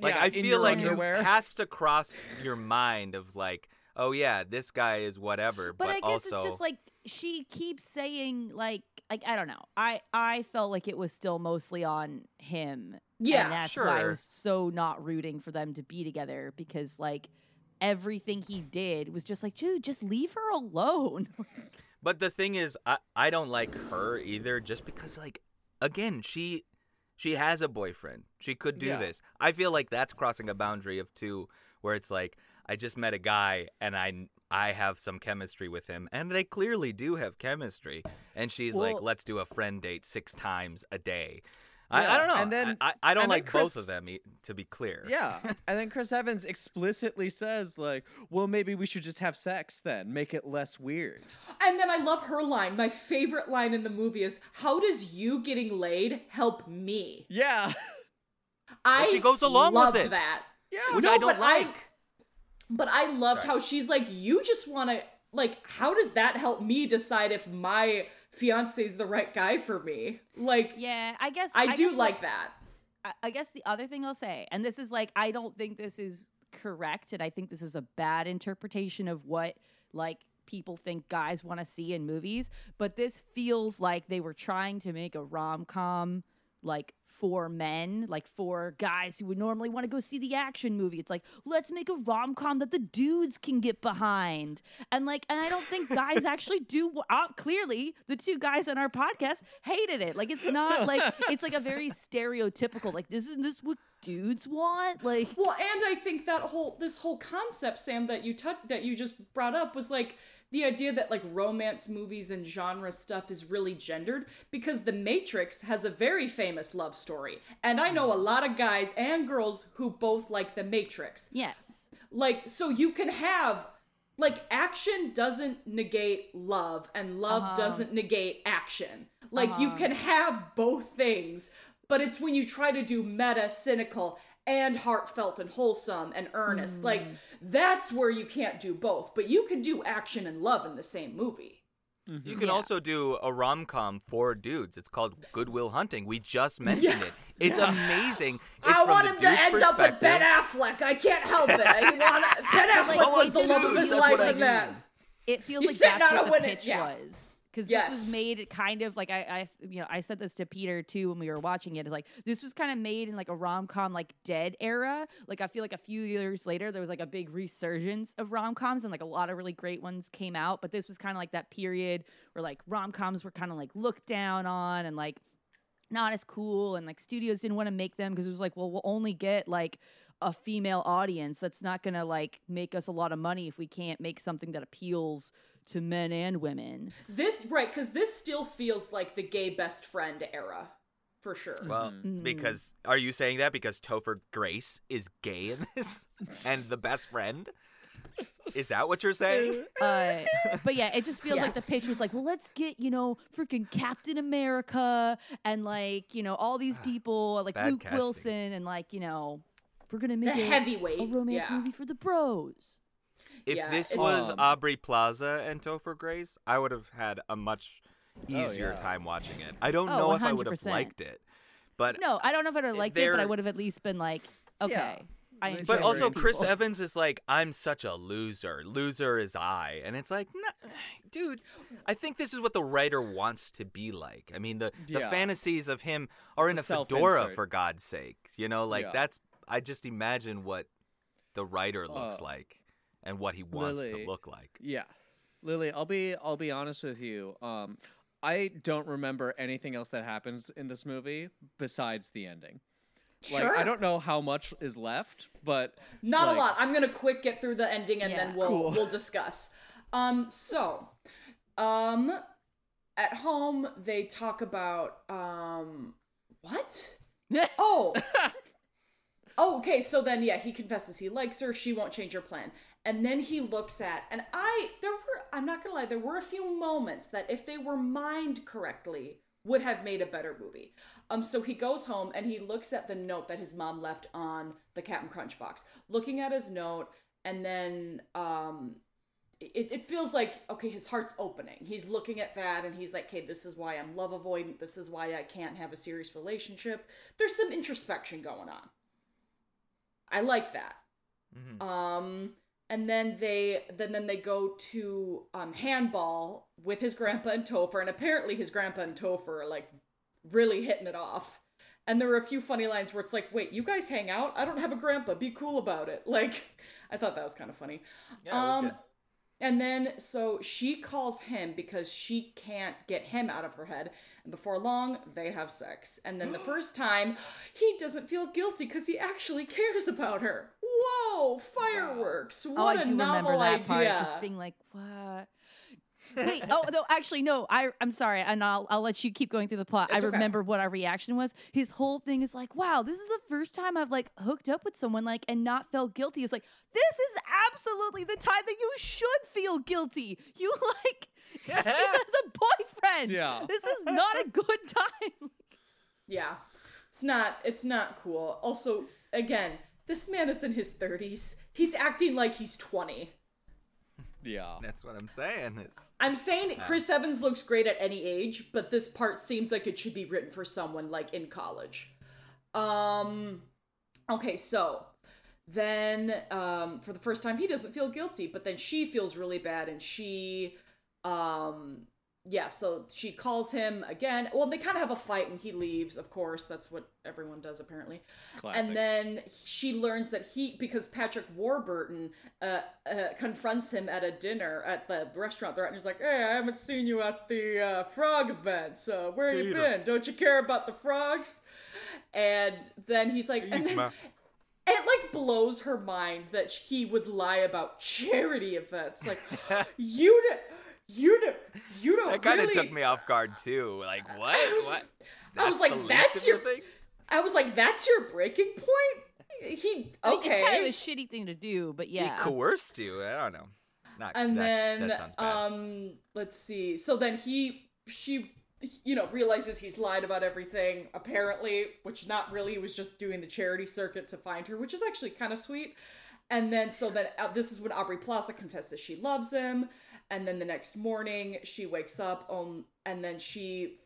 Like, yeah, I feel like you passed across your mind of like, "Oh, yeah, this guy is whatever." But I guess also, it's just like she keeps saying like I don't know. I felt like it was still mostly on him. Yeah, and that's why I was so not rooting for them to be together, because like everything he did was just like, "Dude, just leave her alone." But the thing is, I don't like her either, just because like, again, she has a boyfriend. She could do this. I feel like that's crossing a boundary of two, where it's like, I just met a guy and I have some chemistry with him. And they clearly do have chemistry. And she's like, "Let's do a friend date 6 times a day. Yeah. I don't know. And then, I don't like both of them, to be clear. Yeah. And then Chris Evans explicitly says, like, "Well, maybe we should just have sex then. Make it less weird." And then I love her line. My favorite line in the movie is, "How does you getting laid help me?" Yeah. She goes along with it. I loved that. Yeah. Which I don't like. But I loved how she's like, "You just want to, like, how does that help me decide if my fiance's the right guy for me?" Like, yeah, I guess I do like that. I guess the other thing I'll say, and this is like, I don't think this is correct, and I think this is a bad interpretation of what like people think guys want to see in movies, but this feels like they were trying to make a rom-com like for men, like for guys who would normally want to go see the action movie. It's like, let's make a rom-com that the dudes can get behind. And like, and I don't think guys actually do. Clearly, the two guys on our podcast hated it. Like, it's not like, it's like a very stereotypical, like, isn't this what dudes want? Like, well, and I think that this whole concept, Sam, that you just brought up was like, the idea that like romance movies and genre stuff is really gendered, because The Matrix has a very famous love story. And I know a lot of guys and girls who both like The Matrix. Yes. Like, so you can have, like, action doesn't negate love, and love doesn't negate action. Like, you can have both things, but it's when you try to do meta, cynical, and heartfelt and wholesome and earnest. Like, that's where you can't do both. But you can do action and love in the same movie. Mm-hmm. You can also do a rom-com for dudes. It's called Good Will Hunting. We just mentioned it. It's amazing. It's I want him to end up with Ben Affleck. I can't help it. Ben Affleck was the love of his life in that. It feels like that's what the pitch was. Because this was made kind of like, I said this to Peter too when we were watching it. It's like, this was kind of made in like a rom-com like Dead era. Like, I feel like a few years later there was like a big resurgence of rom-coms, and like a lot of really great ones came out. But this was kind of like that period where like rom-coms were kind of like looked down on and like not as cool, and like studios didn't want to make them because it was like, well, we'll only get like a female audience. That's not gonna like make us a lot of money if we can't make something that appeals to men and women. This, right, because this still feels like the gay best friend era, for sure. Well, because, are you saying that because Topher Grace is gay in this? And the best friend? Is that what you're saying? But yeah, it just feels like the pitch was like, well, let's get, you know, freaking Captain America, and like, you know, all these people, like Luke Wilson, and like, you know, we're going to make a romance movie for the bros. If this was Aubrey Plaza and Topher Grace, I would have had a much easier time watching it. I don't know 100%. If I would have liked it. But no, I don't know if I would have liked it, but I would have at least been like, okay. Yeah. But also Chris Evans is like, I'm such a loser. Loser is I. And it's like, nah, dude, I think this is what the writer wants to be like. I mean, the fantasies of him are in a fedora, for God's sake. You know, like that's, I just imagine what the writer looks like. And what he wants Lily, to look like. Yeah. Lily, I'll be honest with you. I don't remember anything else that happens in this movie besides the ending. Like, sure. I don't know how much is left, but not like, a lot. I'm going to quick get through the ending, and then we'll discuss. So, at home they talk about what? Oh. Oh, okay. So then he confesses he likes her, she won't change her plan. And then he looks at, and I'm not gonna lie, there were a few moments that if they were mined correctly would have made a better movie. So he goes home and he looks at the note that his mom left on the Cap'n Crunch box, looking at his note, and then it feels like, okay, his heart's opening. He's looking at that and he's like, okay, this is why I'm love avoidant. This is why I can't have a serious relationship. There's some introspection going on. I like that. Mm-hmm. And then they go to handball with his grandpa and Topher, and apparently his grandpa and Topher are like really hitting it off. And there were a few funny lines where it's like, wait, you guys hang out? I don't have a grandpa. Be cool about it. Like, I thought that was kind of funny. Yeah, it was good. And then so she calls him because she can't get him out of her head. And before long, they have sex. And then the first time, he doesn't feel guilty because he actually cares about her. Whoa, fireworks. Wow. What a novel idea. Part, just being like, what? Wait, I'm sorry, and I'll let you keep going through the plot. It's I remember what our reaction was. His whole thing is like, wow, this is the first time I've like hooked up with someone like and not felt guilty. It's like, this is absolutely the time that you should feel guilty. You like, she has a boyfriend. Yeah. This is not a good time. Yeah, it's not cool. Also, again, this man is in his 30s. He's acting like he's 20. Yeah. That's what I'm saying. I'm saying Chris Evans looks great at any age, but this part seems like it should be written for someone like in college. Okay, so then for the first time he doesn't feel guilty, but then she feels really bad, and she yeah, so she calls him again. Well, they kind of have a fight and he leaves, of course. That's what everyone does, apparently. Classic. And then she learns that because Patrick Warburton confronts him at a dinner at the restaurant they're at, and he's like, hey, I haven't seen you at the frog event, so where have you been? Don't you care about the frogs? And then he's like... And it, like, blows her mind that he would lie about charity events. Like, you don't. That kind of really... took me off guard too. Like, what? I was like, that's your breaking point. It's kind of a shitty thing to do, but yeah. He coerced you. I don't know. That sounds bad. Let's see. So then she. You know, realizes he's lied about everything, apparently, which not really, he was just doing the charity circuit to find her, which is actually kind of sweet. And then, this is when Aubrey Plaza confesses she loves him. And then the next morning, she wakes up, and then she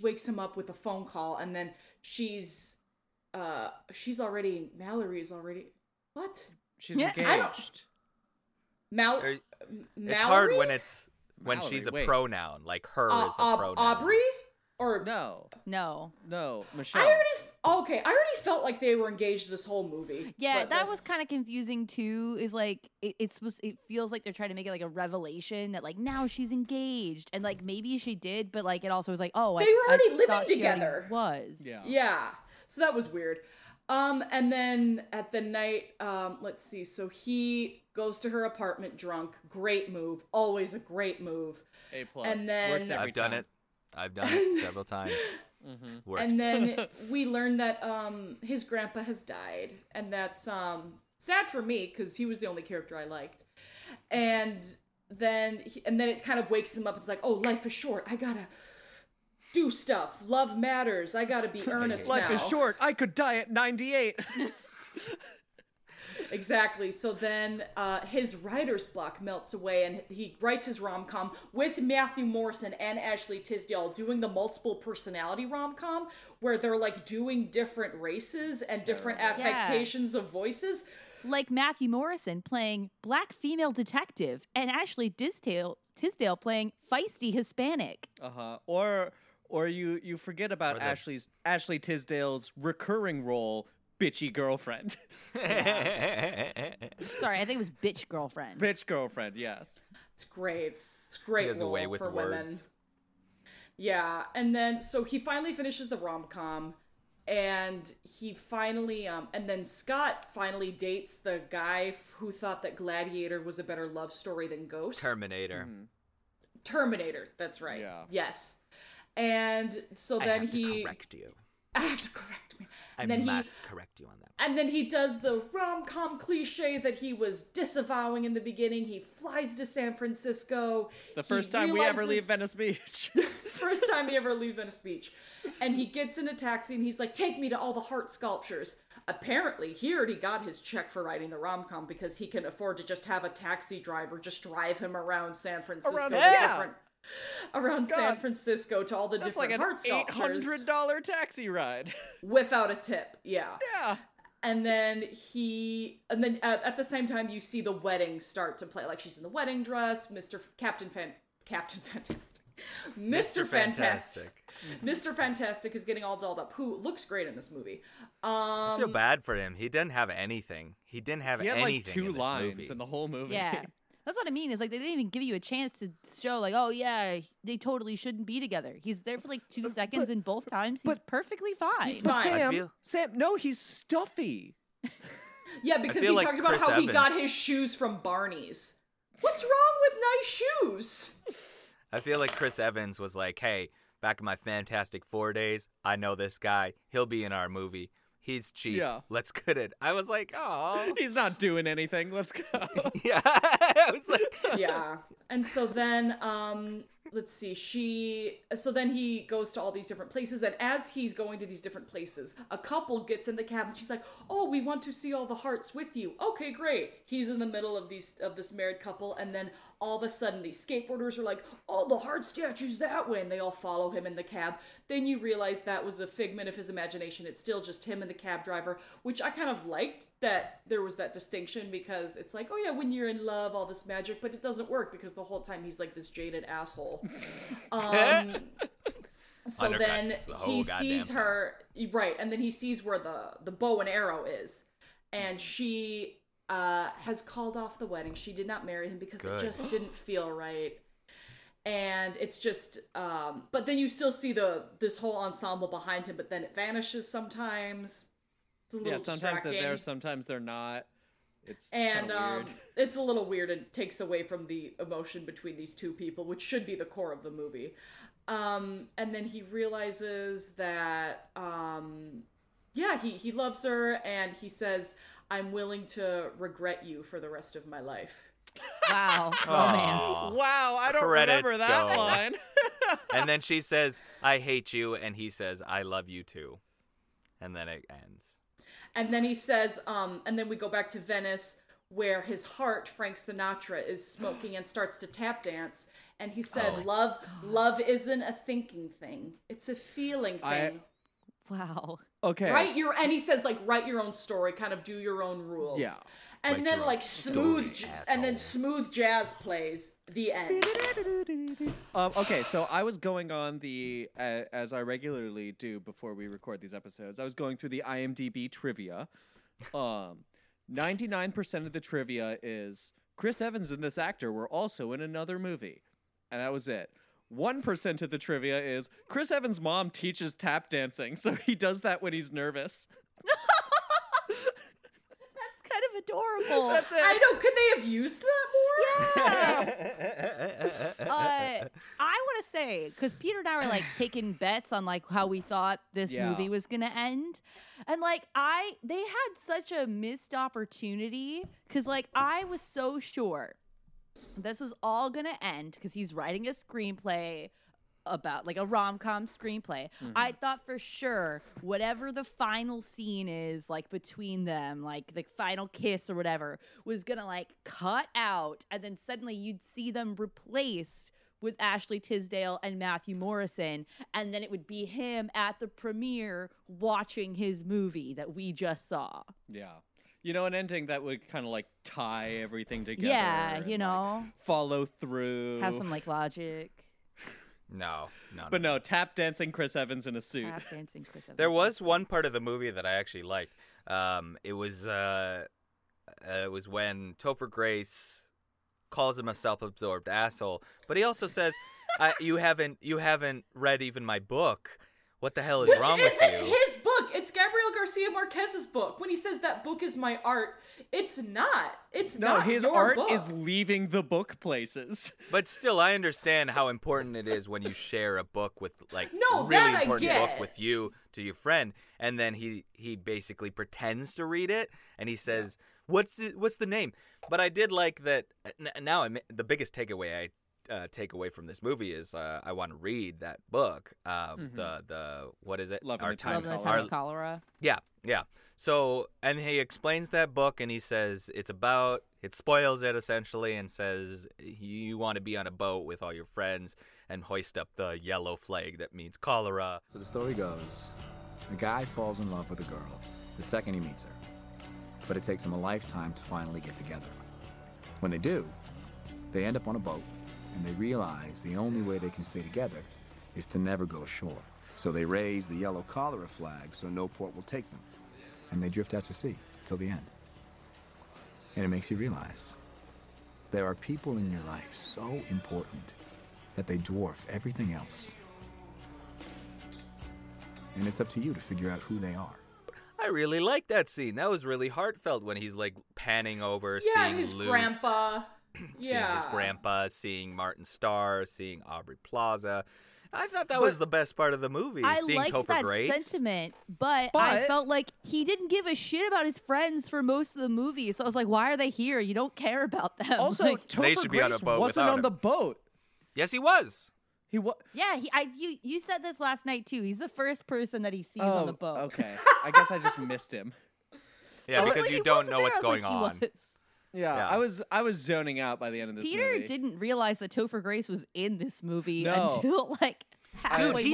wakes him up with a phone call, and then she's engaged. Mallory? It's hard when it's... When Mallory, she's a pronoun, like her is a pronoun. Aubrey? Or no, Michelle. I already felt like they were engaged this whole movie. Yeah, that was kind of confusing too. Is like it feels like they're trying to make it like a revelation that like now she's engaged and like maybe she did, but like it also was like they were already living together. Yeah. So that was weird. And then at the night, let's see. So he goes to her apartment drunk. Great move. Always a great move. A+. And then works every time. I've done it several times. Mm-hmm. Works. And then we learn that his grandpa has died, and that's sad for me because he was the only character I liked. And then it kind of wakes him up. It's like, oh, life is short. I gotta do stuff. Love matters. I gotta be earnest now. Life is short. I could die at 98. Exactly. So then his writer's block melts away, and he writes his rom-com with Matthew Morrison and Ashley Tisdale doing the multiple personality rom-com where they're like doing different races and different affectations of voices. Like Matthew Morrison playing black female detective and Ashley Tisdale playing feisty Hispanic. Uh-huh. Or you forget about Ashley Tisdale's recurring role, bitchy girlfriend. Yeah. Sorry, I think it was bitch girlfriend. Bitch girlfriend, yes. It's great. It's great. He has a way with words. Women. Yeah, and then so he finally finishes the rom-com, and he finally and then Scott finally dates the guy who thought that Gladiator was a better love story than Ghost. Terminator. Mm-hmm. Terminator. That's right. Yeah. Yes. And so then correct you on that. And then he does the rom-com cliche that he was disavowing in the beginning. He flies to San Francisco. First time we ever leave Venice Beach. And he gets in a taxi and he's like, take me to all the heart sculptures. Apparently, he already got his check for writing the rom-com because he can afford to just have a taxi driver just drive him around San Francisco. San Francisco to all the different heart sculptures. That's like an $800 taxi ride. Without a tip, yeah. Yeah. And then at the same time, you see the wedding start to play. Like, she's in the wedding dress, Captain Fantastic. Mr. Fantastic. Mm-hmm. Mr. Fantastic is getting all dolled up, who looks great in this movie. I feel bad for him. He didn't have anything. He had like 2 lines in the whole movie. Yeah. That's what I mean. Is like they didn't even give you a chance to show, like, oh yeah, they totally shouldn't be together. He's there for like 2 seconds, and both times he's perfectly fine. He's fine. Sam, no, he's stuffy. Yeah, because he talked about how he got his shoes from Barney's. What's wrong with nice shoes? I feel like Chris Evans was like, hey, back in my Fantastic 4 days, I know this guy. He'll be in our movie. He's cheap. Yeah. Let's get it. I was like, oh. He's not doing anything. Let's go. Yeah. I was like, yeah. And so then, let's see. So then he goes to all these different places. And as he's going to these different places, a couple gets in the cab and she's like, oh, we want to see all the hearts with you. Okay, great. He's in the middle of this married couple. And then all of a sudden these skateboarders are like, oh, the heart statue's that way. And they all follow him in the cab. Then you realize that was a figment of his imagination. It's still just him and the cab driver, which I kind of liked that there was that distinction because it's like, oh yeah, when you're in love, all this magic, but it doesn't work because the whole time he's like this jaded asshole. awful. So then he sees her, right, and then he sees where the bow and arrow is, and she has called off the wedding. She did not marry him because it just didn't feel right. And it's just, but then you still see this whole ensemble behind him, but then it vanishes sometimes. It's a little sometimes they're there, sometimes they're not. It's and weird. It's a little weird and takes away from the emotion between these two people, which should be the core of the movie. And then he realizes that, he loves her, and he says, "I'm willing to regret you for the rest of my life." Wow. Romance. Wow, I don't remember that line. And then she says, "I hate you," and he says, "I love you too." And then it ends. And then he says, and then we go back to Venice, where his heart, Frank Sinatra, is smoking and starts to tap dance. And he said, love isn't a thinking thing. It's a feeling thing. Wow. Okay. And he says, write your own story, kind of do your own rules. Yeah. And then smooth jazz plays. The end. Okay, so I was going on the, as I regularly do before we record these episodes, I was going through the IMDb trivia. 99% of the trivia is Chris Evans and this actor were also in another movie. And that was it. 1% of the trivia is Chris Evans' mom teaches tap dancing, so he does that when he's nervous. Kind of adorable. That's it. I know. Could they have used that more? Yeah. I want to say, because Peter and I were taking bets on how we thought this movie was gonna end, and they had such a missed opportunity because I was so sure this was all gonna end because he's writing a screenplay about a rom-com screenplay. Mm-hmm. I thought for sure whatever the final scene is between them, the final kiss or whatever, was gonna cut out, and then suddenly you'd see them replaced with Ashley Tisdale and Matthew Morrison, and then it would be him at the premiere watching his movie that we just saw. Yeah. An ending that would kind of tie everything together. Yeah, and, follow through. Have some logic. No. But no, tap dancing Chris Evans in a suit. Tap dancing Chris Evans. There was one part of the movie that I actually liked. It was when Topher Grace calls him a self-absorbed asshole, but he also says, "You haven't read even my book. What the hell is wrong with you?" Which isn't his book. It's Gabriel Garcia Marquez's book. When he says that book is my art, it's not. It's not your book. No, his art is leaving the book places. But still, I understand how important it is when you share a book with really important book with you to your friend, and then he basically pretends to read it, and he says, "What's the name?" But I did like that. Now, the biggest takeaway take away from this movie is I want to read that book. The what is it? Love in the Time of Cholera. Yeah. So, and he explains that book, and he says it spoils it essentially, and says you want to be on a boat with all your friends and hoist up the yellow flag that means cholera. So the story goes, a guy falls in love with a girl the second he meets her, but it takes him a lifetime to finally get together. When they do, they end up on a boat. And they realize the only way they can stay together is to never go ashore. So they raise the yellow cholera flag so no port will take them. And they drift out to sea till the end. And it makes you realize there are people in your life so important that they dwarf everything else. And it's up to you to figure out who they are. I really like that scene. That was really heartfelt when he's panning over, seeing his Luke. Grandpa. Seeing his grandpa, seeing Martin Starr, seeing Aubrey Plaza. I thought that was the best part of the movie. I liked that sentiment, but I felt like he didn't give a shit about his friends for most of the movie. So I was like, why are they here? You don't care about them. Also, Topher Grace wasn't on the boat. Yes, he was. He was. Yeah, you said this last night too. He's the first person that he sees on the boat. Okay, I guess I just missed him. Yeah, because you don't know what's going on. Yeah, I was zoning out by the end of this movie. Peter didn't realize that Topher Grace was in this movie until halfway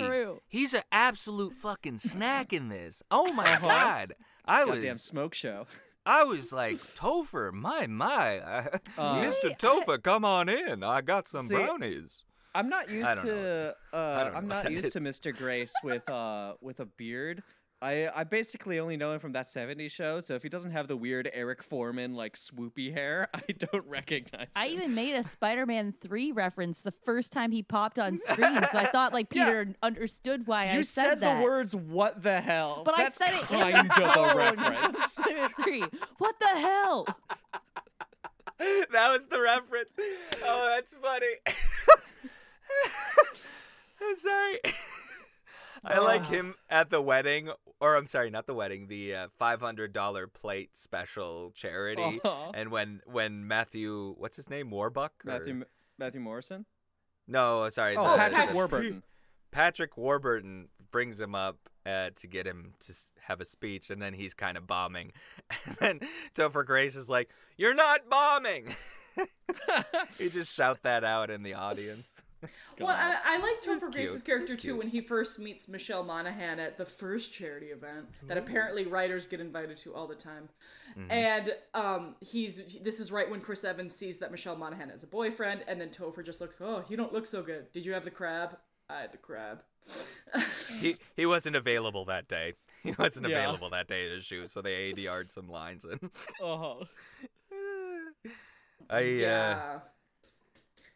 through. He's an absolute fucking snack in this. Oh my god, I was goddamn smoke show. I was like, Topher, my. Mr. Topher, come on in. I got some brownies. I'm not used to Mr. Grace with a beard. I basically only know him from That 70s Show, so if he doesn't have the weird Eric Foreman, like, swoopy hair, I don't recognize him. I even made a Spider-Man 3 reference the first time he popped on screen, so I thought, like, Peter understood why I said that. You said the words, what the hell? But that's I said it in kind of a reference. Spider-Man 3, what the hell? That was the reference. Oh, that's funny. I'm sorry. I like him at the wedding, or I'm sorry, not the wedding, the $500 plate special charity. Uh-huh. And when Matthew, what's his name, Warbuck? Or... Matthew Morrison? No, sorry. Oh, Patrick Warburton. Patrick Warburton brings him up to get him to have a speech, and then he's kind of bombing. And then Topher Grace is like, "You're not bombing!" You just shout that out in the audience. God. Well, I like Topher Grace's character too when he first meets Michelle Monaghan at the first charity event that apparently writers get invited to all the time. Mm-hmm. And this is right when Chris Evans sees that Michelle Monaghan has a boyfriend, and then Topher just looks, "Oh, you don't look so good. Did you have the crab?" "I had the crab." He wasn't available that day. He wasn't available that day to shoot, so they ADR'd some lines in. Oh.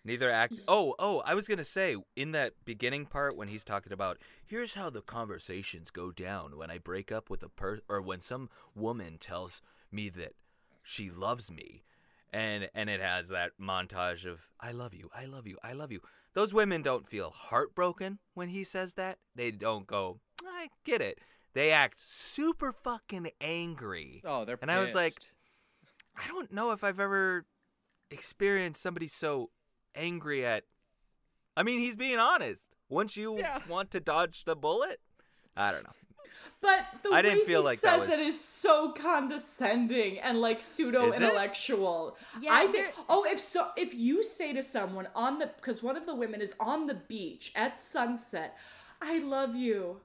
Neither act. Oh! I was gonna say in that beginning part when he's talking about here's how the conversations go down when I break up with a person or when some woman tells me that she loves me, and it has that montage of I love you, I love you, I love you. Those women don't feel heartbroken when he says that. They don't go, I get it. They act super fucking angry. Oh, they're pissed. And I was like, I don't know if I've ever experienced somebody so angry at, I mean, he's being honest. Wouldn't you want to dodge the bullet? I don't know. But the I way didn't feel he like says it is so condescending and like pseudo-intellectual. Yeah, I think. Oh, if you say to someone because one of the women is on the beach at sunset, "I love you.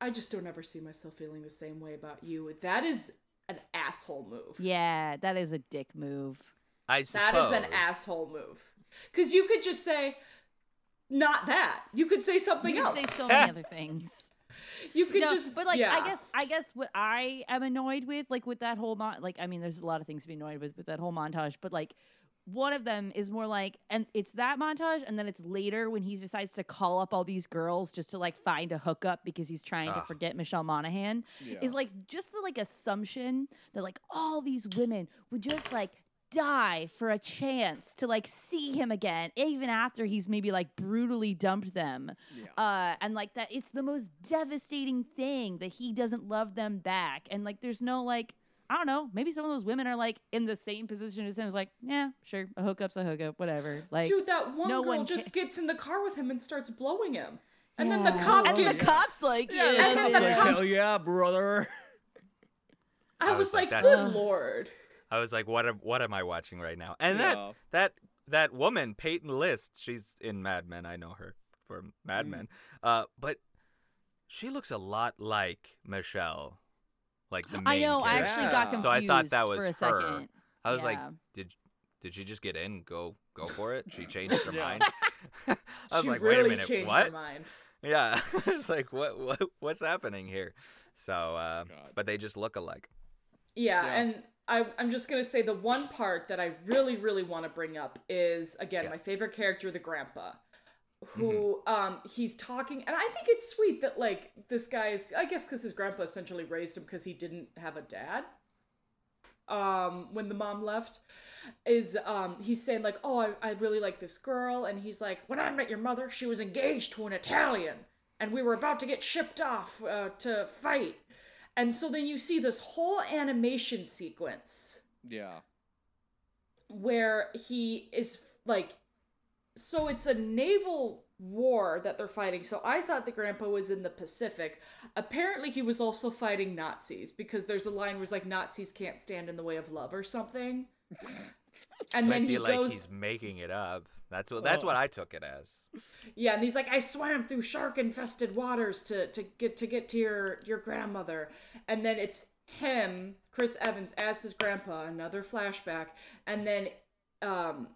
I just don't ever see myself feeling the same way about you." That is an asshole move. Yeah, that is a dick move. I suppose. That is an asshole move. Because you could just say, not that. You could say something else. You could say so many other things. You could just, but like, yeah. I guess what I am annoyed with, like with that whole, I mean, there's a lot of things to be annoyed with that whole montage, but like one of them is more like, and it's that montage. And then it's later when he decides to call up all these girls just to like find a hookup because he's trying to forget Michelle Monaghan is like, just the like assumption that like all these women would just like die for a chance to like see him again, even after he's maybe like brutally dumped them, and like that it's the most devastating thing that he doesn't love them back, and like there's no like I don't know, maybe some of those women are like in the same position as him. It's like, yeah, sure, a hookup's a hookup, whatever. Like, dude, that one girl just gets in the car with him and starts blowing him, and then the cop gets, the cops like, hell yeah, brother. I was like, good lord. I was like, what am I watching right now? And that woman, Peyton List, she's in Mad Men. I know her from Mad Men. But she looks a lot like Michelle, like the main character. I actually got confused. So I thought that was for a her. Second. I was like, did she just get in? Go for it. She changed her mind. I was she like, really wait a minute, changed what? Her mind. Yeah, it's like what's happening here? So, but they just look alike. Yeah. And I'm just going to say the one part that I really, really want to bring up is, again, my favorite character, the grandpa, who he's talking. And I think it's sweet that, like, this guy is, I guess because his grandpa essentially raised him because he didn't have a dad when the mom left, is he's saying, like, oh, I really like this girl. And he's like, when I met your mother, she was engaged to an Italian and we were about to get shipped off to fight. And so then you see this whole animation sequence. Yeah. Where he is like, so it's a naval war that they're fighting. So I thought the grandpa was in the Pacific. Apparently he was also fighting Nazis because there's a line where it's like, Nazis can't stand in the way of love or something. And then he goes, he's making it up. That's what I took it as. Yeah, and he's like, I swam through shark-infested waters to get to your grandmother, and then it's him, Chris Evans, as his grandpa, another flashback, and then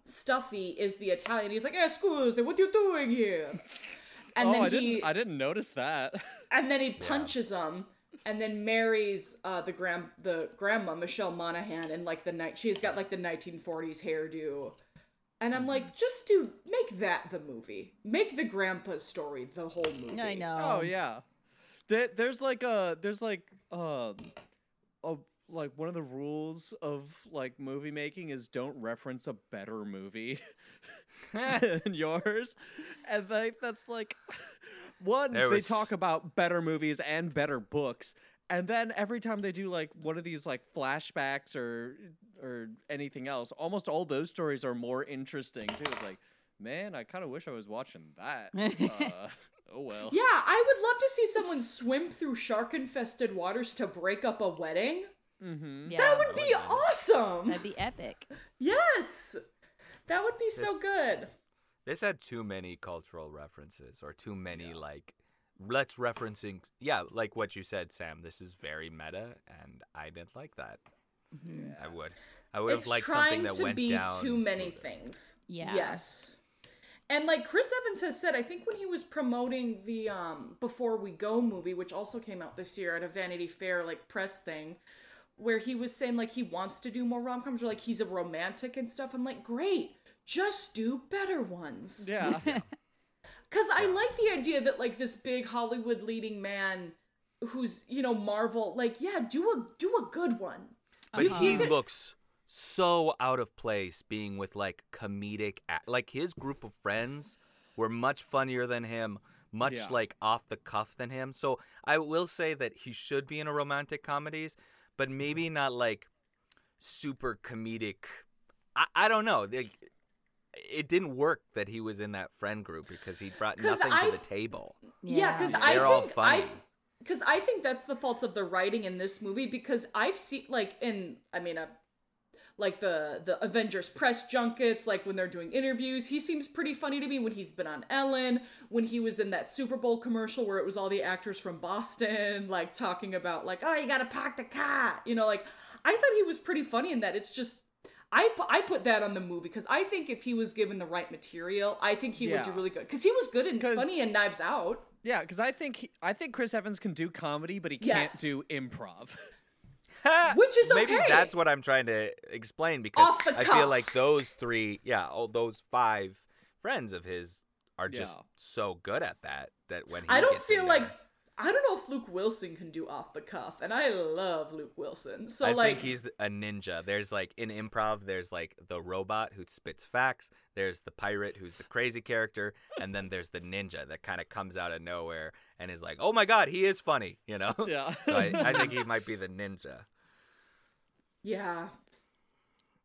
Stuffy is the Italian. He's like, hey, Scusa, what you doing here? And I didn't notice that. And then he punches him, and then marries the grandma, Michelle Monaghan, and like she's got like the 1940s hairdo. And I'm like, just make that the movie. Make the grandpa's story the whole movie. I know. Oh yeah. There's one of the rules of like movie making is don't reference a better movie than yours. And that's like one, they talk about better movies and better books. And then every time they do like one of these like flashbacks or anything else, almost all those stories are more interesting too. It's like, man, I kind of wish I was watching that. Oh well. Yeah, I would love to see someone swim through shark-infested waters to break up a wedding. Mm-hmm. Yeah. That would be awesome. That'd be epic. Yes, that would be so good. This had too many cultural references, or too many like. Let's referencing, like what you said, Sam. This is very meta, and I didn't like that. Yeah. I would have liked something that went down. It's trying to be too many things. Yeah. Yes. And like Chris Evans has said, I think when he was promoting the Before We Go movie, which also came out this year at a Vanity Fair like press thing, where he was saying like he wants to do more rom-coms, or like he's a romantic and stuff. I'm like, great, just do better ones. Yeah. Because I like the idea that, like, this big Hollywood leading man who's, you know, Marvel, like, yeah, do a good one. But he looks so out of place being with, like, comedic like, his group of friends were much funnier than him, much, like, off the cuff than him. So I will say that he should be in a romantic comedies, but maybe not, like, super comedic. I don't know. It didn't work that he was in that friend group because he brought nothing to the table. Yeah, because I think that's the fault of the writing in this movie, because I've seen, like, like the Avengers press junkets, like when they're doing interviews, he seems pretty funny to me when he's been on Ellen, when he was in that Super Bowl commercial where it was all the actors from Boston, like talking about like, oh, you gotta park the car. You know, like I thought he was pretty funny in that. It's just, I put that on the movie because I think if he was given the right material, I think he would do really good. Because he was good and funny in Knives Out. Yeah, because I think Chris Evans can do comedy, but he can't do improv. Which is okay. Maybe that's what I'm trying to explain, because I feel like those three, those five friends of his are just so good at that when he I don't know if Luke Wilson can do off the cuff, and I love Luke Wilson. So I think he's a ninja. There's like in improv, there's like the robot who spits facts, there's the pirate who's the crazy character, and then there's the ninja that kind of comes out of nowhere and is like, "Oh my god, he is funny," you know? Yeah. So I think he might be the ninja. Yeah.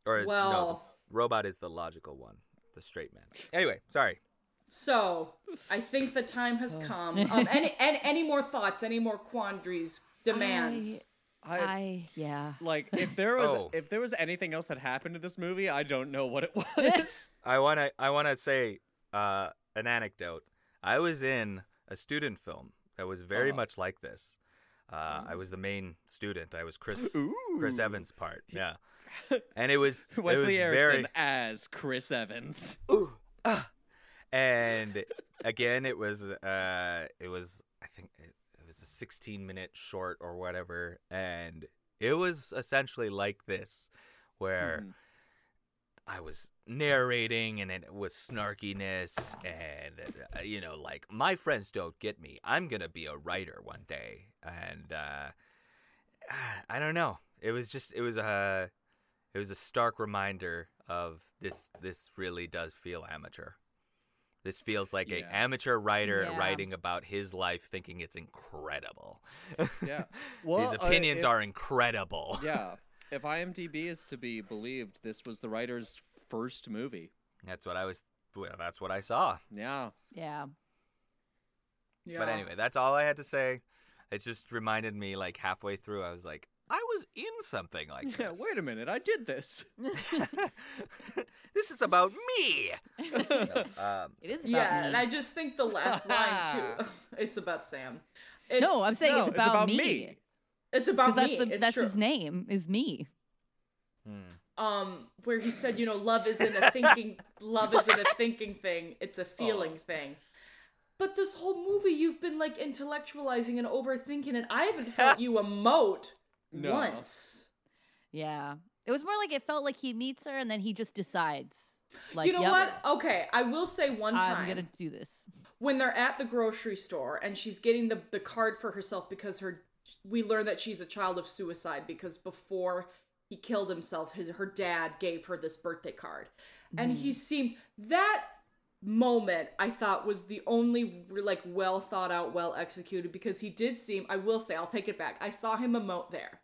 Or no, the robot is the logical one, the straight man. Anyway, sorry. So, I think the time has come. Any more thoughts? Any more quandaries? Demands? I Like, if there was anything else that happened to this movie, I don't know what it was. I wanna say an anecdote. I was in a student film that was very much like this. I was the main student. I was Chris Evans' part. Yeah, and it was Wesley Erickson as Chris Evans. Ooh. And again, it was I think it was a 16-minute short or whatever, and it was essentially like this, where I was narrating, and it was snarkiness, and you know, like my friends don't get me. I'm gonna be a writer one day, and I don't know. It was a stark reminder of this. This really does feel amateur. This feels like an amateur writer writing about his life, thinking it's incredible. Yeah, well, his opinions are incredible. Yeah, if IMDb is to be believed, this was the writer's first movie. That's what I saw. Yeah. Yeah. But anyway, that's all I had to say. It just reminded me, like halfway through, I was like, I was in something like this. Yeah, wait a minute. I did this. This is about me. It is about me. And I just think the last line, too. It's about Sam. I'm saying it's about me. It's about me. That's his name, is me. Where he said, you know, love isn't a thinking thing, it's a feeling thing. But this whole movie, you've been like intellectualizing and overthinking, and I haven't felt you emote once. Yeah. It was more like it felt like he meets her and then he just decides. Like, you know what? Okay, I will say one time. I'm going to do this. When they're at the grocery store and she's getting the card for herself because we learn that she's a child of suicide because before he killed himself, her dad gave her this birthday card. And he seemed... That moment, I thought, was the only like well thought out, well executed, because he did seem... I will say, I'll take it back. I saw him emote there.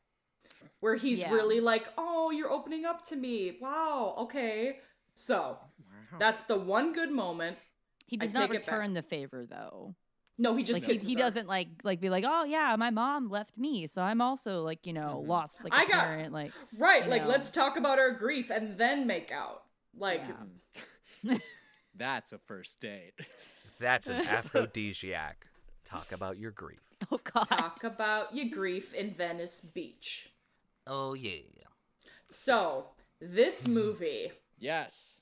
Where he's really like, oh, you're opening up to me. Wow, okay. So, that's the one good moment. He does not return the favor, though. No, he just kisses her. He doesn't like be like, oh yeah, my mom left me, so I'm also like, you know, lost like a parent, like right, like let's talk about our grief and then make out. Like that's a first date. That's an aphrodisiac. Talk about your grief. Oh God. Talk about your grief in Venice Beach. Oh yeah. So this movie. Yes.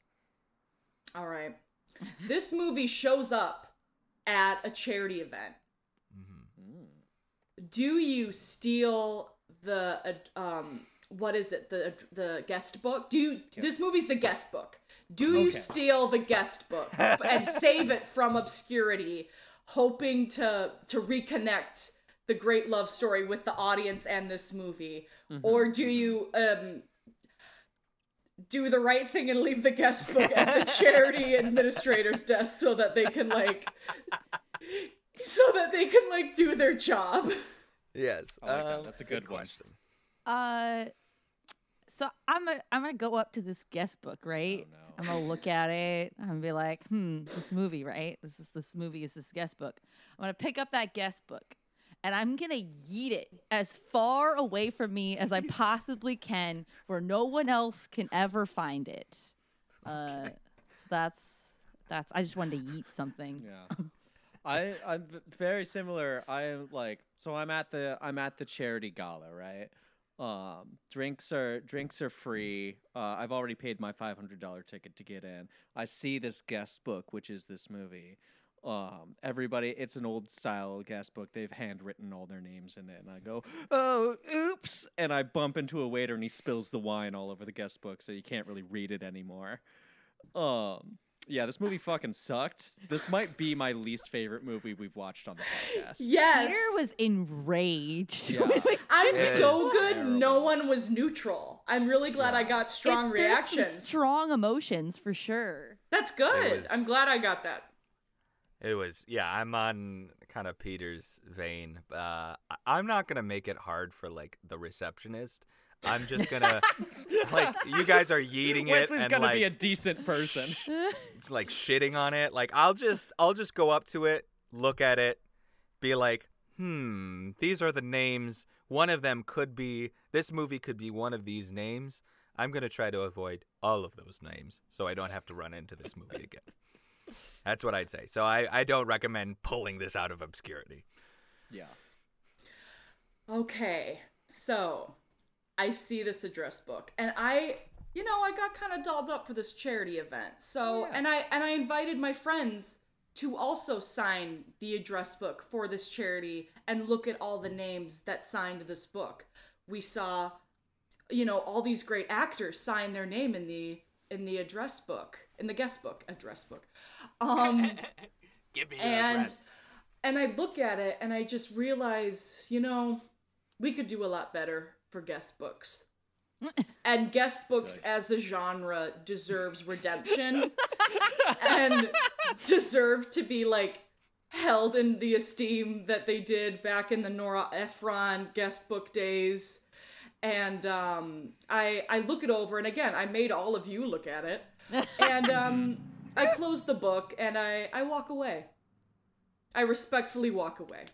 All right. This movie shows up at a charity event. Do you steal the the guest book? This movie's the guest book. You steal the guest book and save it from obscurity, hoping to reconnect the great love story with the audience and this movie, or do you do the right thing and leave the guest book at the charity administrator's desk so that they can like do their job? Yes. That's a good question. So I'm going to go up to this guest book, right? Oh, no. I'm going to look at it. I'm going to be like, this movie, right? This movie is this guest book. I'm going to pick up that guest book. And I'm going to yeet it as far away from me as I possibly can where no one else can ever find it. So that's I just wanted to yeet something. Yeah. I'm very similar. I'm at the charity gala, right? Drinks are free. I've already paid my $500 ticket to get in. I see this guest book, which is this movie. Everybody, it's an old style guest book. They've handwritten all their names in it, and I go, oh, oops, and I bump into a waiter, and he spills the wine all over the guest book, so you can't really read it anymore. Yeah, this movie fucking sucked. This might be my least favorite movie we've watched on the podcast. Yes, Peter was enraged. Yeah. I'm so good. Terrible. No one was neutral. I'm really glad I got strong reactions, some strong emotions for sure. That's good. I'm glad I got that. It was, I'm on kind of Peter's vein. I'm not going to make it hard for, like, the receptionist. I'm just going to, like, you guys are yeeting it. Wesley's going to be a decent person. It's, like, shitting on it. Like, I'll just go up to it, look at it, be like, these are the names. One of them could be, this movie could be one of these names. I'm going to try to avoid all of those names so I don't have to run into this movie again. That's what I'd say. So I don't recommend pulling this out of obscurity. Yeah. Okay. So I see this address book and I got kind of dolled up for this charity event. So, and I invited my friends to also sign the address book for this charity and look at all the names that signed this book. We saw, you know, all these great actors sign their name in the address book, in the guest book, address book. Give me your address. And I look at it and I just realize, you know, we could do a lot better for guest books. And guest books as a genre deserves redemption and deserve to be like held in the esteem that they did back in the Nora Ephron guest book days. And I look it over, and again, I made all of you look at it. And I close the book, and I walk away. I respectfully walk away.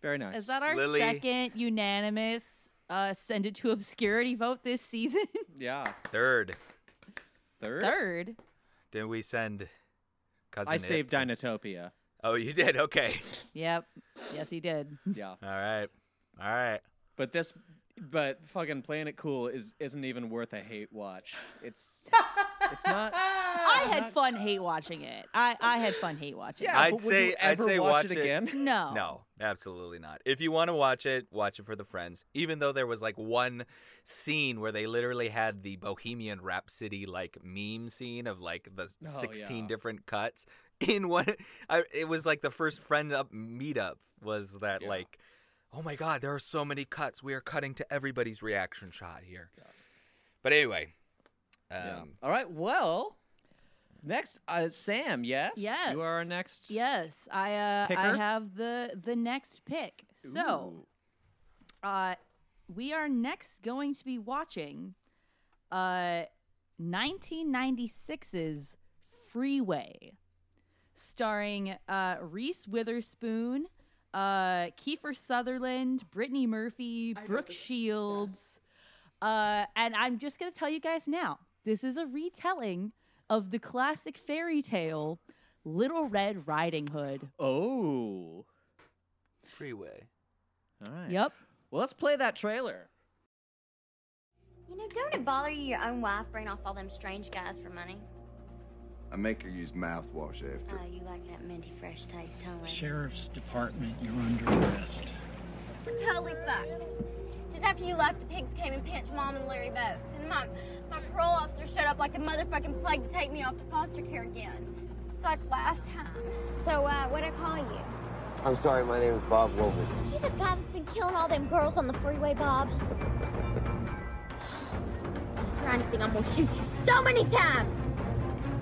Very nice. Is that our second unanimous send it to obscurity vote this season? Yeah. Third? Then we send Cousin I saved Dinotopia. Oh, you did? Okay. Yep. Yes, he did. Yeah. All right. But this, but fucking Playing It Cool isn't even worth a hate watch. It's not. I had fun hate watching it. I had fun hate watching. Yeah, it. But would you ever watch it again? No. No, absolutely not. If you want to watch it for the friends. Even though there was like one scene where they literally had the Bohemian Rhapsody like meme scene of like the 16 different cuts in one. It was like the first friend up meetup was that like, oh my God, there are so many cuts. We are cutting to everybody's reaction shot here. God. But anyway. All right. Well, next, Sam. Yes. Yes. You are our next. Yes, I have the next pick. Ooh. So, we are next going to be watching, 1996's Freeway, starring Reese Witherspoon, Kiefer Sutherland, Brittany Murphy, Brooke Shields, and I'm just gonna tell you guys now. This is a retelling of the classic fairy tale, Little Red Riding Hood. Oh. Freeway. All right. Yep. Well, let's play that trailer. You know, don't it bother you your own wife bring off all them strange guys for money? I make her use mouthwash after. Oh, you like that minty fresh taste, huh? Sheriff's Department, you're under arrest. We're totally fucked. Just after you left, the pigs came and pinched Mom and Larry both. And my parole officer showed up like a motherfucking plague to take me off to foster care again. Just like last time. So, what'd I call you? I'm sorry, my name is Bob Wolverton. You the guy that's been killing all them girls on the freeway, Bob? I'm trying to think I'm gonna shoot you so many times!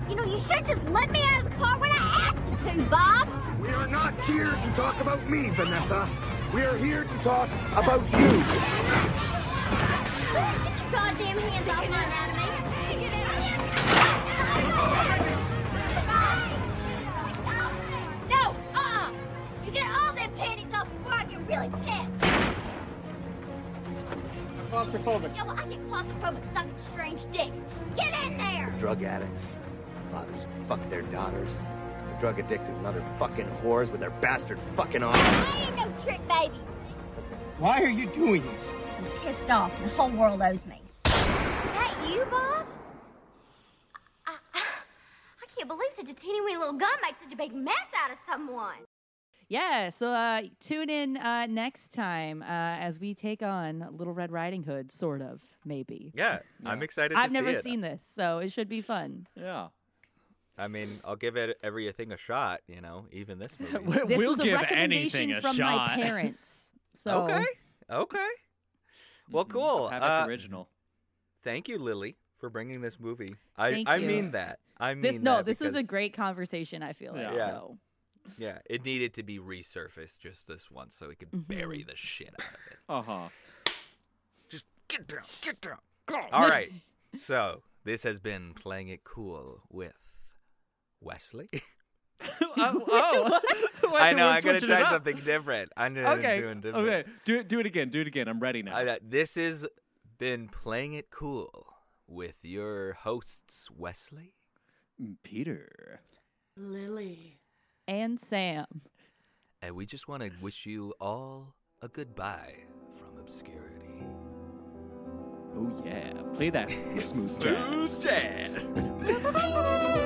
You know, you should just let me out of the car when I asked you to, Bob! We are not here to talk about me, Vanessa. We are here to talk about you. Get your goddamn hands off my anatomy. No, you get all their panties off before I get really pissed. I'm claustrophobic. Yeah, well, I get claustrophobic sucking strange dick. Get in there. Drug addicts. Fathers fuck their daughters. Drug-addicted mother fucking whores with their bastard fucking arms. I ain't no trick, baby. Why are you doing this? I'm pissed off. The whole world owes me. Is that you, Bob? I can't believe such a teeny-weeny little gun makes such a big mess out of someone. Yeah, so tune in next time as we take on Little Red Riding Hood, sort of, maybe. Yeah. I'm excited to see it. I've never seen this, so it should be fun. Yeah. I mean, I'll give everything a shot, you know, even this movie. This was a recommendation from my parents. So. Okay. Well, cool. Have it original. Thank you, Lily, for bringing this movie. This was a great conversation, I feel like. Yeah. So. Yeah, it needed to be resurfaced just this once so we could bury the shit out of it. Uh-huh. Just get down. Go. All right. So this has been Playing It Cool with Wesley? I know, I'm going to try something different. I'm doing different. Okay, do it again. I'm ready now. This has been Playing It Cool with your hosts, Wesley, Peter, Lily, and Sam. And we just want to wish you all a goodbye from obscurity. Oh yeah, play that smooth jazz.